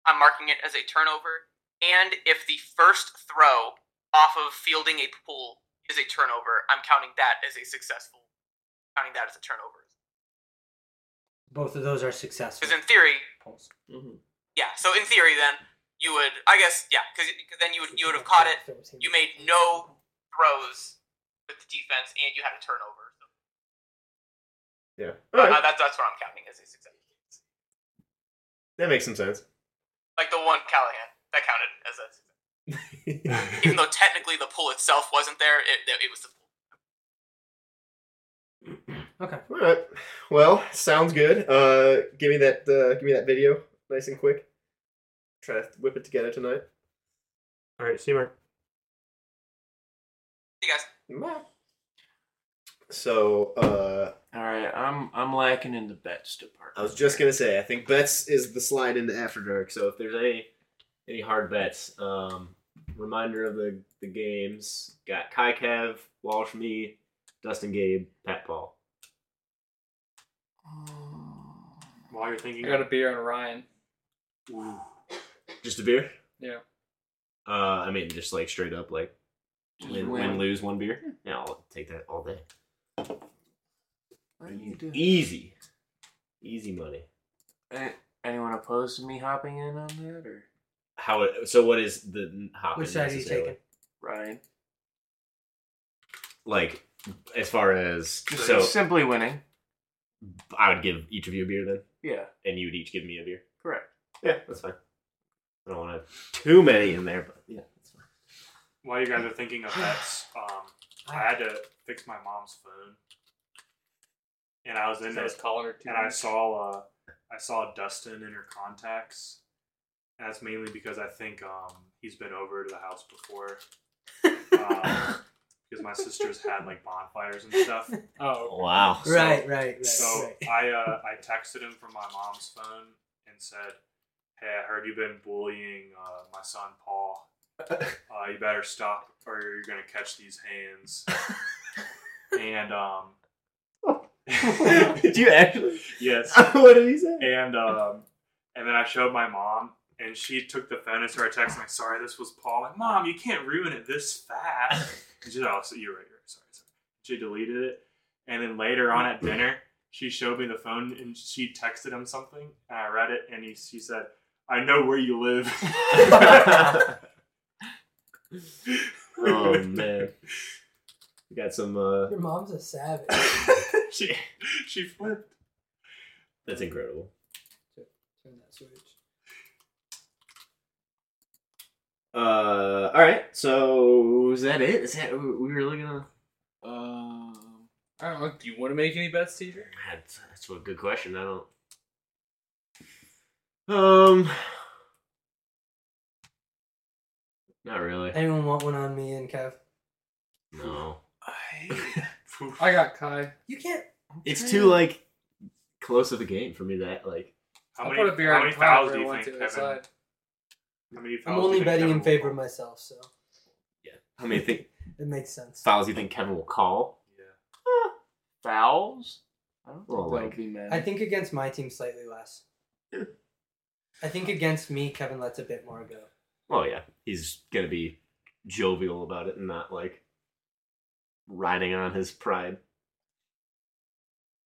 I'm marking it as a turnover. And if the first throw off of fielding a pull is a turnover, I'm counting that as a successful. Counting that as a turnover. Both of those are successful. Because in theory, pulls. Mm-hmm. Yeah. So in theory, then you would, I guess, yeah. Because then you would you would have caught it. You made no throws with the defense, and you had a turnover. So. Yeah. All right. uh, that's, that's what I'm counting as a success. That makes some sense. Like the one Callahan, that counted as a success. Even though technically the pull itself wasn't there, it, it was the pull. Okay. All right. Well, sounds good. Uh, give me that. Uh, give me that video, nice and quick. Try to whip it together tonight. All right. See you, Mark. Hey guys. Bye. So, uh... Alright, I'm I'm lacking in the bets department. I was just gonna say, I think bets is the slide into After Dark, so if there's any any hard bets, um, reminder of the, the games, got Kai Kev, Walsh, me, Dustin Gabe, Pat Paul. Um, While you're thinking... I got a beer and Ryan. Ooh. Just a beer? Yeah. Uh, I mean, just like straight up, like, win, win. win lose, one beer? Yeah, I'll take that all day. What are you doing? Easy. Easy money. Anyone opposed to me hopping in on that? Or how? It, so what is the hop in? Which side are you taking? Ryan. Like, as far as... Just so simply winning. I would give each of you a beer then? Yeah. And you would each give me a beer? Correct. Yeah, that's fine. I don't want to have too many in there, but yeah, that's fine. While you guys are thinking of that, um, I had to fix my mom's phone. And I was in there, and I saw uh, I saw Dustin in her contacts. And that's mainly because I think um, he's been over to the house before. Um, because my sister's had like bonfires and stuff. Oh, wow! So, right, right, right. So right. I uh, I texted him from my mom's phone and said, "Hey, I heard you've been bullying uh, my son Paul. Uh, you better stop, or you're gonna catch these hands." And um. Did you actually? Yes. What did he say? And um, and then I showed my mom, and she took the phone and started texting, like, sorry, this was Paul. Like, Mom, you can't ruin it this fast. And she's like, oh, so you're right, you're right, sorry, sorry. She deleted it. And then later on at dinner, she showed me the phone, and she texted him something, and I read it, and he, she said, I know where you live. Oh, man. You got some... Uh... Your mom's a savage. She she flipped. That's incredible. Turn that switch. Uh, all right. So is that it? Is that we were looking at? Um, uh, I don't know. Do you want to make any bets, teacher? That's that's a good question. I don't. Um, not really. Anyone want one on me and Kev? No. I. I got Kai. You can't. It's too like close of a game for me that like. How many, a beer how many fouls do you think Kevin? How many fouls? I'm only do you betting think in favor of myself, so. Yeah. How many think? It makes sense. Fouls you think Kevin will call? Yeah. Uh, fouls? I don't think well, that like, would be mad. I think against my team slightly less. Yeah. I think against me, Kevin lets a bit more go. Oh yeah, he's gonna be jovial about it and not like. Riding on his pride.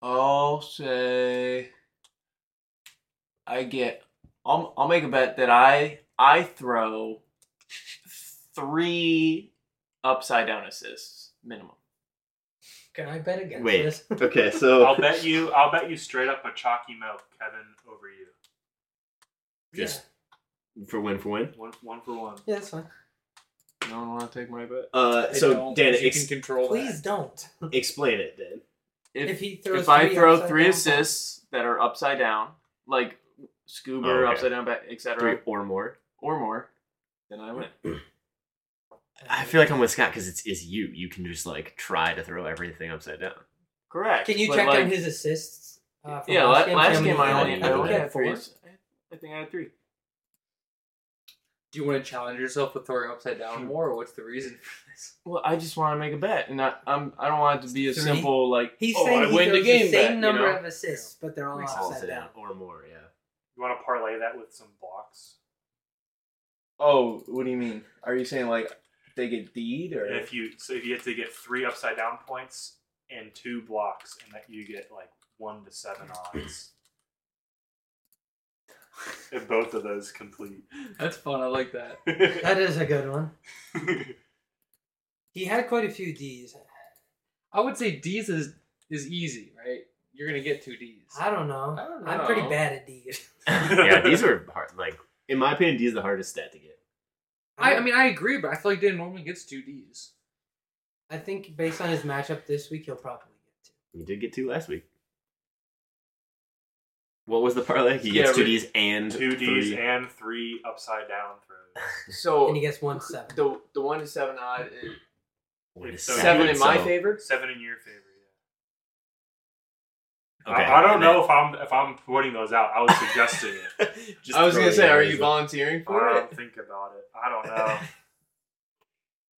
I'll say I get I'll I'll make a bet that I I throw three upside down assists minimum. Can I bet against Wait, this? Okay, so I'll bet you I'll bet you straight up a Chalkymouth Kevin over you. Just yeah. for win for win? One one for one. Yeah, that's fine. I don't want to take my bet. Uh, so, Dan, you ex- can control please that. Don't. Explain it, Dan. If, if, he throws if I throw three down. assists that are upside down, like scuba, oh, okay. upside down, et cetera. Three or more. Or more. Then I win. I feel like I'm with Scott because it's, it's you. You can just, like, try to throw everything upside down. Correct. Can you but check like, on his assists? Uh, from yeah, last game, last game I only had I had four. I think I had three. Do you want to challenge yourself with throwing upside down more, or what's the reason for this? Well, I just want to make a bet, and I, I'm I don't want it to be a three. Simple like he's oh I he win the game. The same bet, number you know? Of assists, but they're all upside down or more. Yeah. You want to parlay that with some blocks? Oh, what do you mean? Are you saying like they get D'd or and if you so if you have to get three upside down points and two blocks, and that you get like one to seven odds. And both of those complete. That's fun. I like that. That is a good one. He had quite a few D's. I would say D's is, is easy, right? You're going to get two D's. I don't know. I don't know. I'm pretty bad at D's. Yeah, D's are hard. Like, in my opinion, D's is the hardest stat to get. I, I mean, I agree, but I feel like Dan normally gets two D's. I think based on his matchup this week, he'll probably get two. You did get two last week. What was the parlay? He gets yeah, two Ds and two Ds three. and three upside down throws. So and he gets one seven. The the one to seven odd. Is, is seven, seven in my so, favor. Seven in your favor. Yeah. Okay. I, I don't know then, if I'm if I'm putting those out. I was suggesting it. Just I was gonna say, are you volunteering for I it? I don't think about it. I don't know.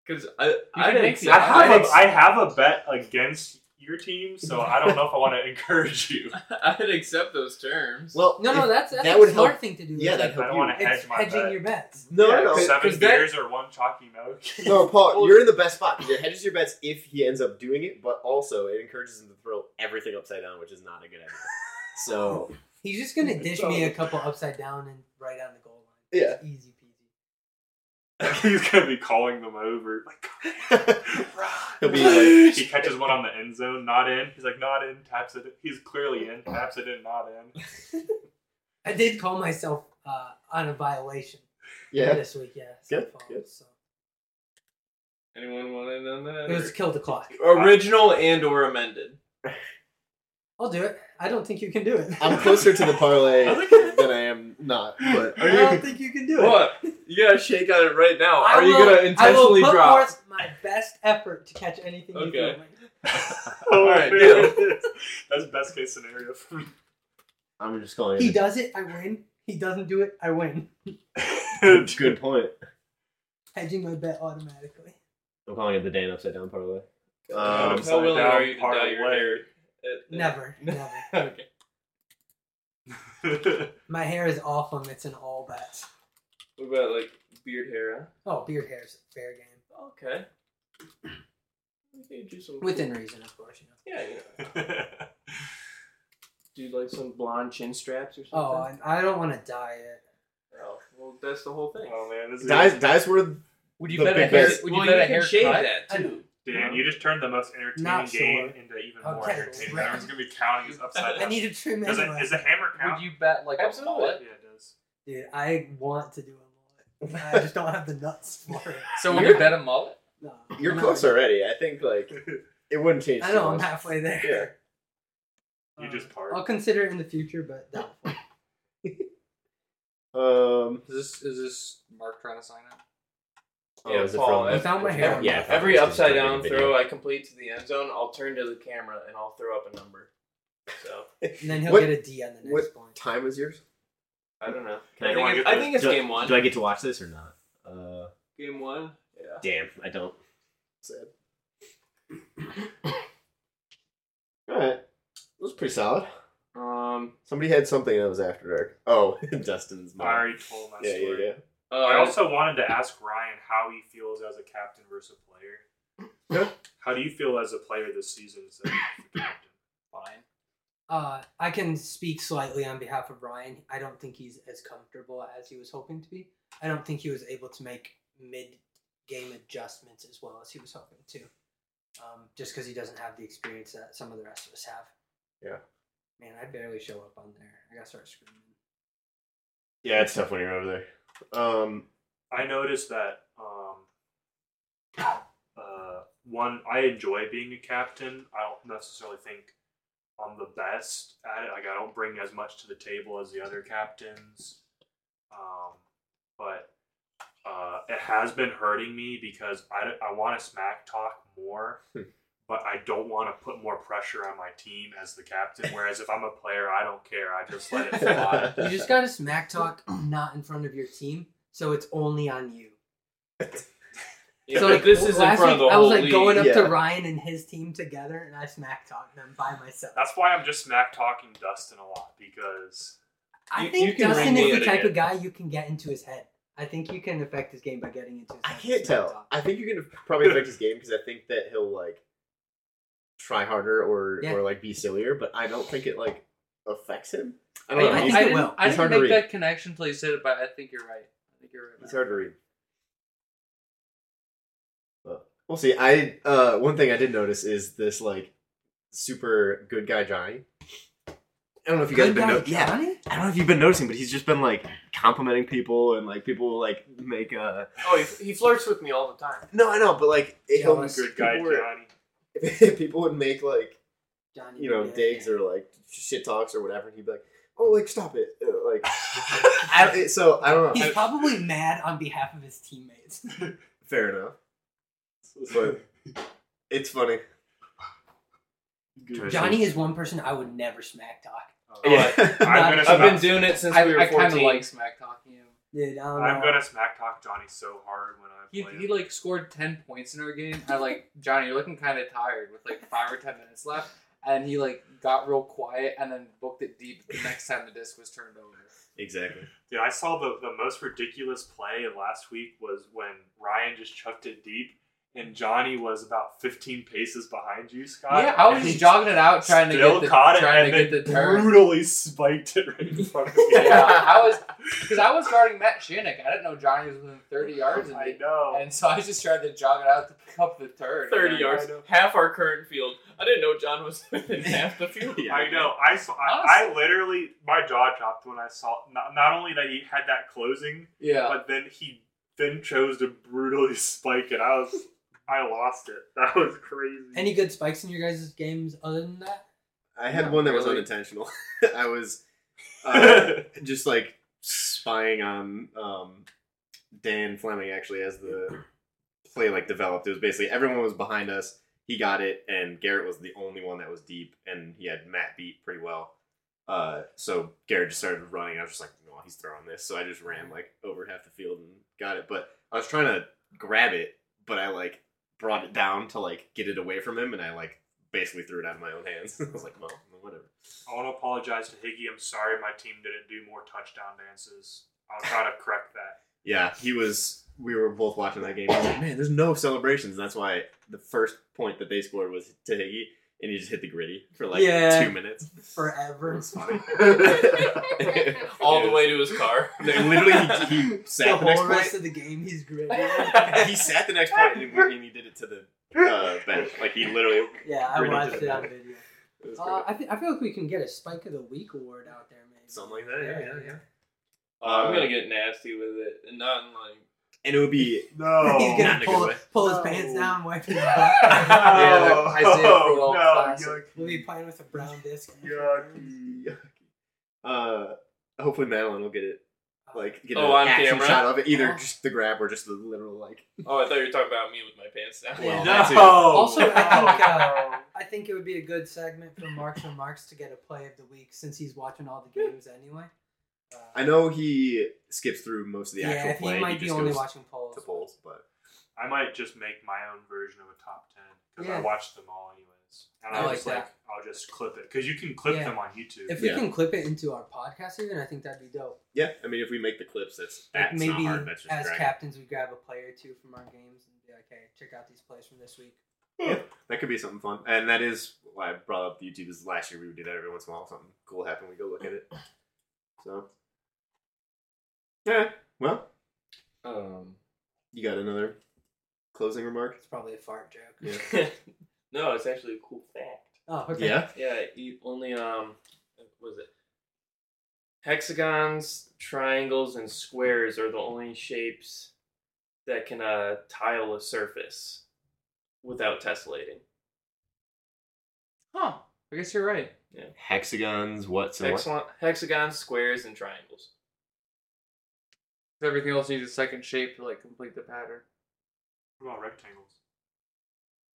Because I I, think so. I have I, a, I have a bet against. Your team, so I don't know if I want to encourage you. I'd accept those terms. Well, no, no, that's, that's that a smart help. thing to do. Yeah, that I don't want to hedge it's my hedging bet. Your bets. No, yeah, no, no. Seven beers that... or one Chalkymouth. No, Paul, you're in the best spot. It hedges your bets if he ends up doing it, but also it encourages him to throw everything upside down, which is not a good idea. So he's just gonna dish me a couple upside down and right on the goal line. Yeah, it's easy peasy. He's gonna be calling them over. My God. He'll be like, he catches one on the end zone, not in. He's like, not in, taps it in. He's clearly in, taps it in, not in. I did call myself uh, on a violation yeah. this week, yeah. Good, fall, good. So. Anyone want in on that? It was kill the clock. Original and or amended. I'll do it. I don't think you can do it. I'm closer to the parlay than I am not. But are you, I don't think you can do what? it. What? You gotta shake on it right now. I are will, you gonna intentionally I will drop? I will put forth my best effort to catch anything okay. you do. All right, dude. That's best case scenario for me. I'm just calling it. He does it, I win. He doesn't do it, I win. Good point. Hedging my bet automatically. I'm calling it the Dan upside down parlay. Um, How willing are you to dye your hair? Never, never. Okay. My hair is off limits in all bets. What about like beard hair? Huh? Oh, beard hair is fair game. Okay. Do some within cool. reason, of course. You know. Yeah. yeah. Do you like some blonde chin straps or something? Oh, I don't want to dye it. Oh, well, that's the whole thing. Oh man, this dyes dyes were. Would you the bet a hair? Would you well, bet you a hair shave that too? Dan, you just turned the most entertaining sure. game into even okay. more entertaining. Right. Everyone's going to be counting his upside down. I need to trim it. Does it, is a hammer count? Would you bet like Absolutely. a mullet? Yeah, it does. Dude, I want to do a mullet. I just don't have the nuts for it. So would you bet a mullet? No. You're I'm close already. I think like it wouldn't change. I know, I'm halfway there. Yeah. You um, just part. I'll consider it in the future, but doubtful. um, is this, is this Mark trying to sign up? Oh, yeah, Paul, without my hair. Yeah, every upside down throw I complete to the end zone, I'll turn to the camera and I'll throw up a number. So and then he'll what, get a D on the next what point. What time was yours? I don't know. Can I, I, think, it, I think it's do, game one. Do I get to watch this or not? Uh, game one? Yeah. Damn, I don't. Sad. All right. It was pretty solid. Um, Somebody had something that was after dark. Oh, Dustin's mom. I already told my yeah, story. Yeah, yeah, yeah. Uh, I also wanted to ask Ryan how he feels as a captain versus a player. Yeah. How do you feel as a player this season as a captain? Fine. Uh, I can speak slightly on behalf of Ryan. I don't think he's as comfortable as he was hoping to be. I don't think he was able to make mid-game adjustments as well as he was hoping to. Um, just because he doesn't have the experience that some of the rest of us have. Yeah. Man, I barely show up on there. I gotta start screaming. Yeah, it's tough when you're over there. Um, I noticed that um, uh, one, I enjoy being a captain. I don't necessarily think I'm the best at it. Like I don't bring as much to the table as the other captains. Um, but uh, it has been hurting me because I, I want to smack talk more, but I don't want to put more pressure on my team as the captain. Whereas if I'm a player, I don't care. I just let it fly. You just got to smack talk not in front of your team, so it's only on you. Yeah, so like this is in front week, of the I was like league. going up yeah. to Ryan and his team together, and I smack talked them by myself. That's why I'm just smack talking Dustin a lot because I you, think you Dustin is the type again. of guy you can get into his head. I think you can affect his game by getting into his head. I can't tell. Talk. I think you can probably affect his game because I think that he'll like try harder or yeah. or like be sillier, but I don't think it like affects him. I don't I, know. I, I, think it will. I didn't make that connection until you said it, but I think you're right. I think you're right. It's hard to read. We'll see. I uh, one thing I did notice is this like super good guy Johnny. I don't know if you guys good have been noticing. Yeah, I don't know if you've been noticing, but he's just been like complimenting people and like people will like make a. Oh, he, he flirts with me all the time. No, I know, but like it, yeah, he'll good guy were, Johnny. People would make like Johnny you know, Big digs or like shit talks or whatever, and he'd be like, oh, like, stop it. Like, I, so I don't know. He's probably mad on behalf of his teammates. Fair enough. But it's funny. Good. Johnny is one person I would never smack talk. Oh, yeah. I'm I've been doing it since I, we were I fourteen. I kind of like smack talking him. Dude, I'm gonna smack talk Johnny so hard when I he, play. He like scored ten points in our game. I like, Johnny, you're looking kind of tired with like five or ten minutes left, and he like got real quiet and then booked it deep the next time the disc was turned over. Exactly. Dude, I saw the the most ridiculous play last week was when Ryan just chucked it deep. And Johnny was about fifteen paces behind you, Scott. Yeah, I was just jogging it out, trying to get the caught it trying to get the turn. Brutally spiked it right in front of me. Yeah, I was because I was guarding Matt Shinnick. I didn't know Johnny was within thirty yards of me. I know, and so I just tried to jog it out to pick up the turn. Thirty yards, half our current field. I didn't know John was within half the field. Yeah, I know. I saw. I, I literally my jaw dropped when I saw not, not only that he had that closing, yeah, but then he then chose to brutally spike it. I was. I lost it. That was crazy. Any good spikes in your guys' games other than that? I had no, one that really. was unintentional. I was uh, just like spying on um, Dan Fleming actually as the play like developed. It was basically everyone was behind us. He got it, and Garrett was the only one that was deep, and he had Matt beat pretty well. Uh, so Garrett just started running. I was just like, no, he's throwing this. So I just ran like over half the field and got it. But I was trying to grab it, but I like. brought it down to, like, get it away from him, and I, like, basically threw it out of my own hands. I was like, well, whatever. I want to apologize to Higgy. I'm sorry my team didn't do more touchdown dances. I'll try to correct that. Yeah, he was... We were both watching that game. I was like, man, there's no celebrations. And that's why the first point that they scored was to Higgy, and he just hit the gritty for, like, yeah, two minutes. Forever. It was funny. All the way to his car. Like, literally, he, he sat the, the next point. The whole rest of the game, he's gritty. He sat the next point, and, and he did it to the uh, bench. Like, he literally... Yeah, I watched it on video. It uh, I, th- I feel like we can get a Spike of the Week award out there, maybe. Something like that, yeah, yeah, yeah. Uh, uh, I'm going to get nasty with it, and not in, like... And it would be... No. He's going to pull, pull his no. pants down, wipe his butt. No. Yeah, like oh, no. We'll be playing with a brown disc. Yucky. Yucky. Uh, hopefully Madeline will get it. Like, get oh, an action camera? Shot of it. Either just the grab or just the literal, like... Oh, I thought you were talking about me with my pants down. Well, no. Also, no. I, think, uh, I think it would be a good segment for Marks and Marks to get a play of the week since he's watching all the games anyway. Uh, I know he skips through most of the yeah, actual play. Yeah, he might he be only watching polls. To polls, but I might just make my own version of a top ten because yeah. I watched them all anyways. And I I'll like just, that. Like, I'll just clip it because you can clip yeah. them on YouTube. If we yeah. can clip it into our podcast, even I think that'd be dope. Yeah, I mean, if we make the clips, that's that's like maybe not hard. That's just as dragging. Captains, we grab a player or two from our games and be like, "Hey, check out these plays from this week." Yeah, that could be something fun, and that is why I brought up YouTube. Is last year we would do that every once in a while. Something cool happened, we go look at it. So, yeah, well, um, you got another closing remark? It's probably a fart joke. Yeah. No, it's actually a cool fact. Oh, okay. Yeah? Yeah, you only, um, what is it? Hexagons, triangles, and squares are the only shapes that can uh, tile a surface without tessellating. Huh. I guess you're right. Yeah. Hexagons, what's Hex- what? Hexagons, squares, and triangles. Everything else needs a second shape to like complete the pattern. What about rectangles?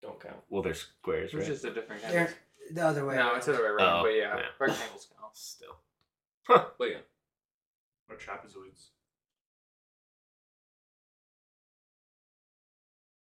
Don't count. Well, they're squares, right? It's just a different kind of... The other way. No, it's the other way around. Oh, but yeah, yeah, rectangles count still. Huh. But yeah. Or trapezoids.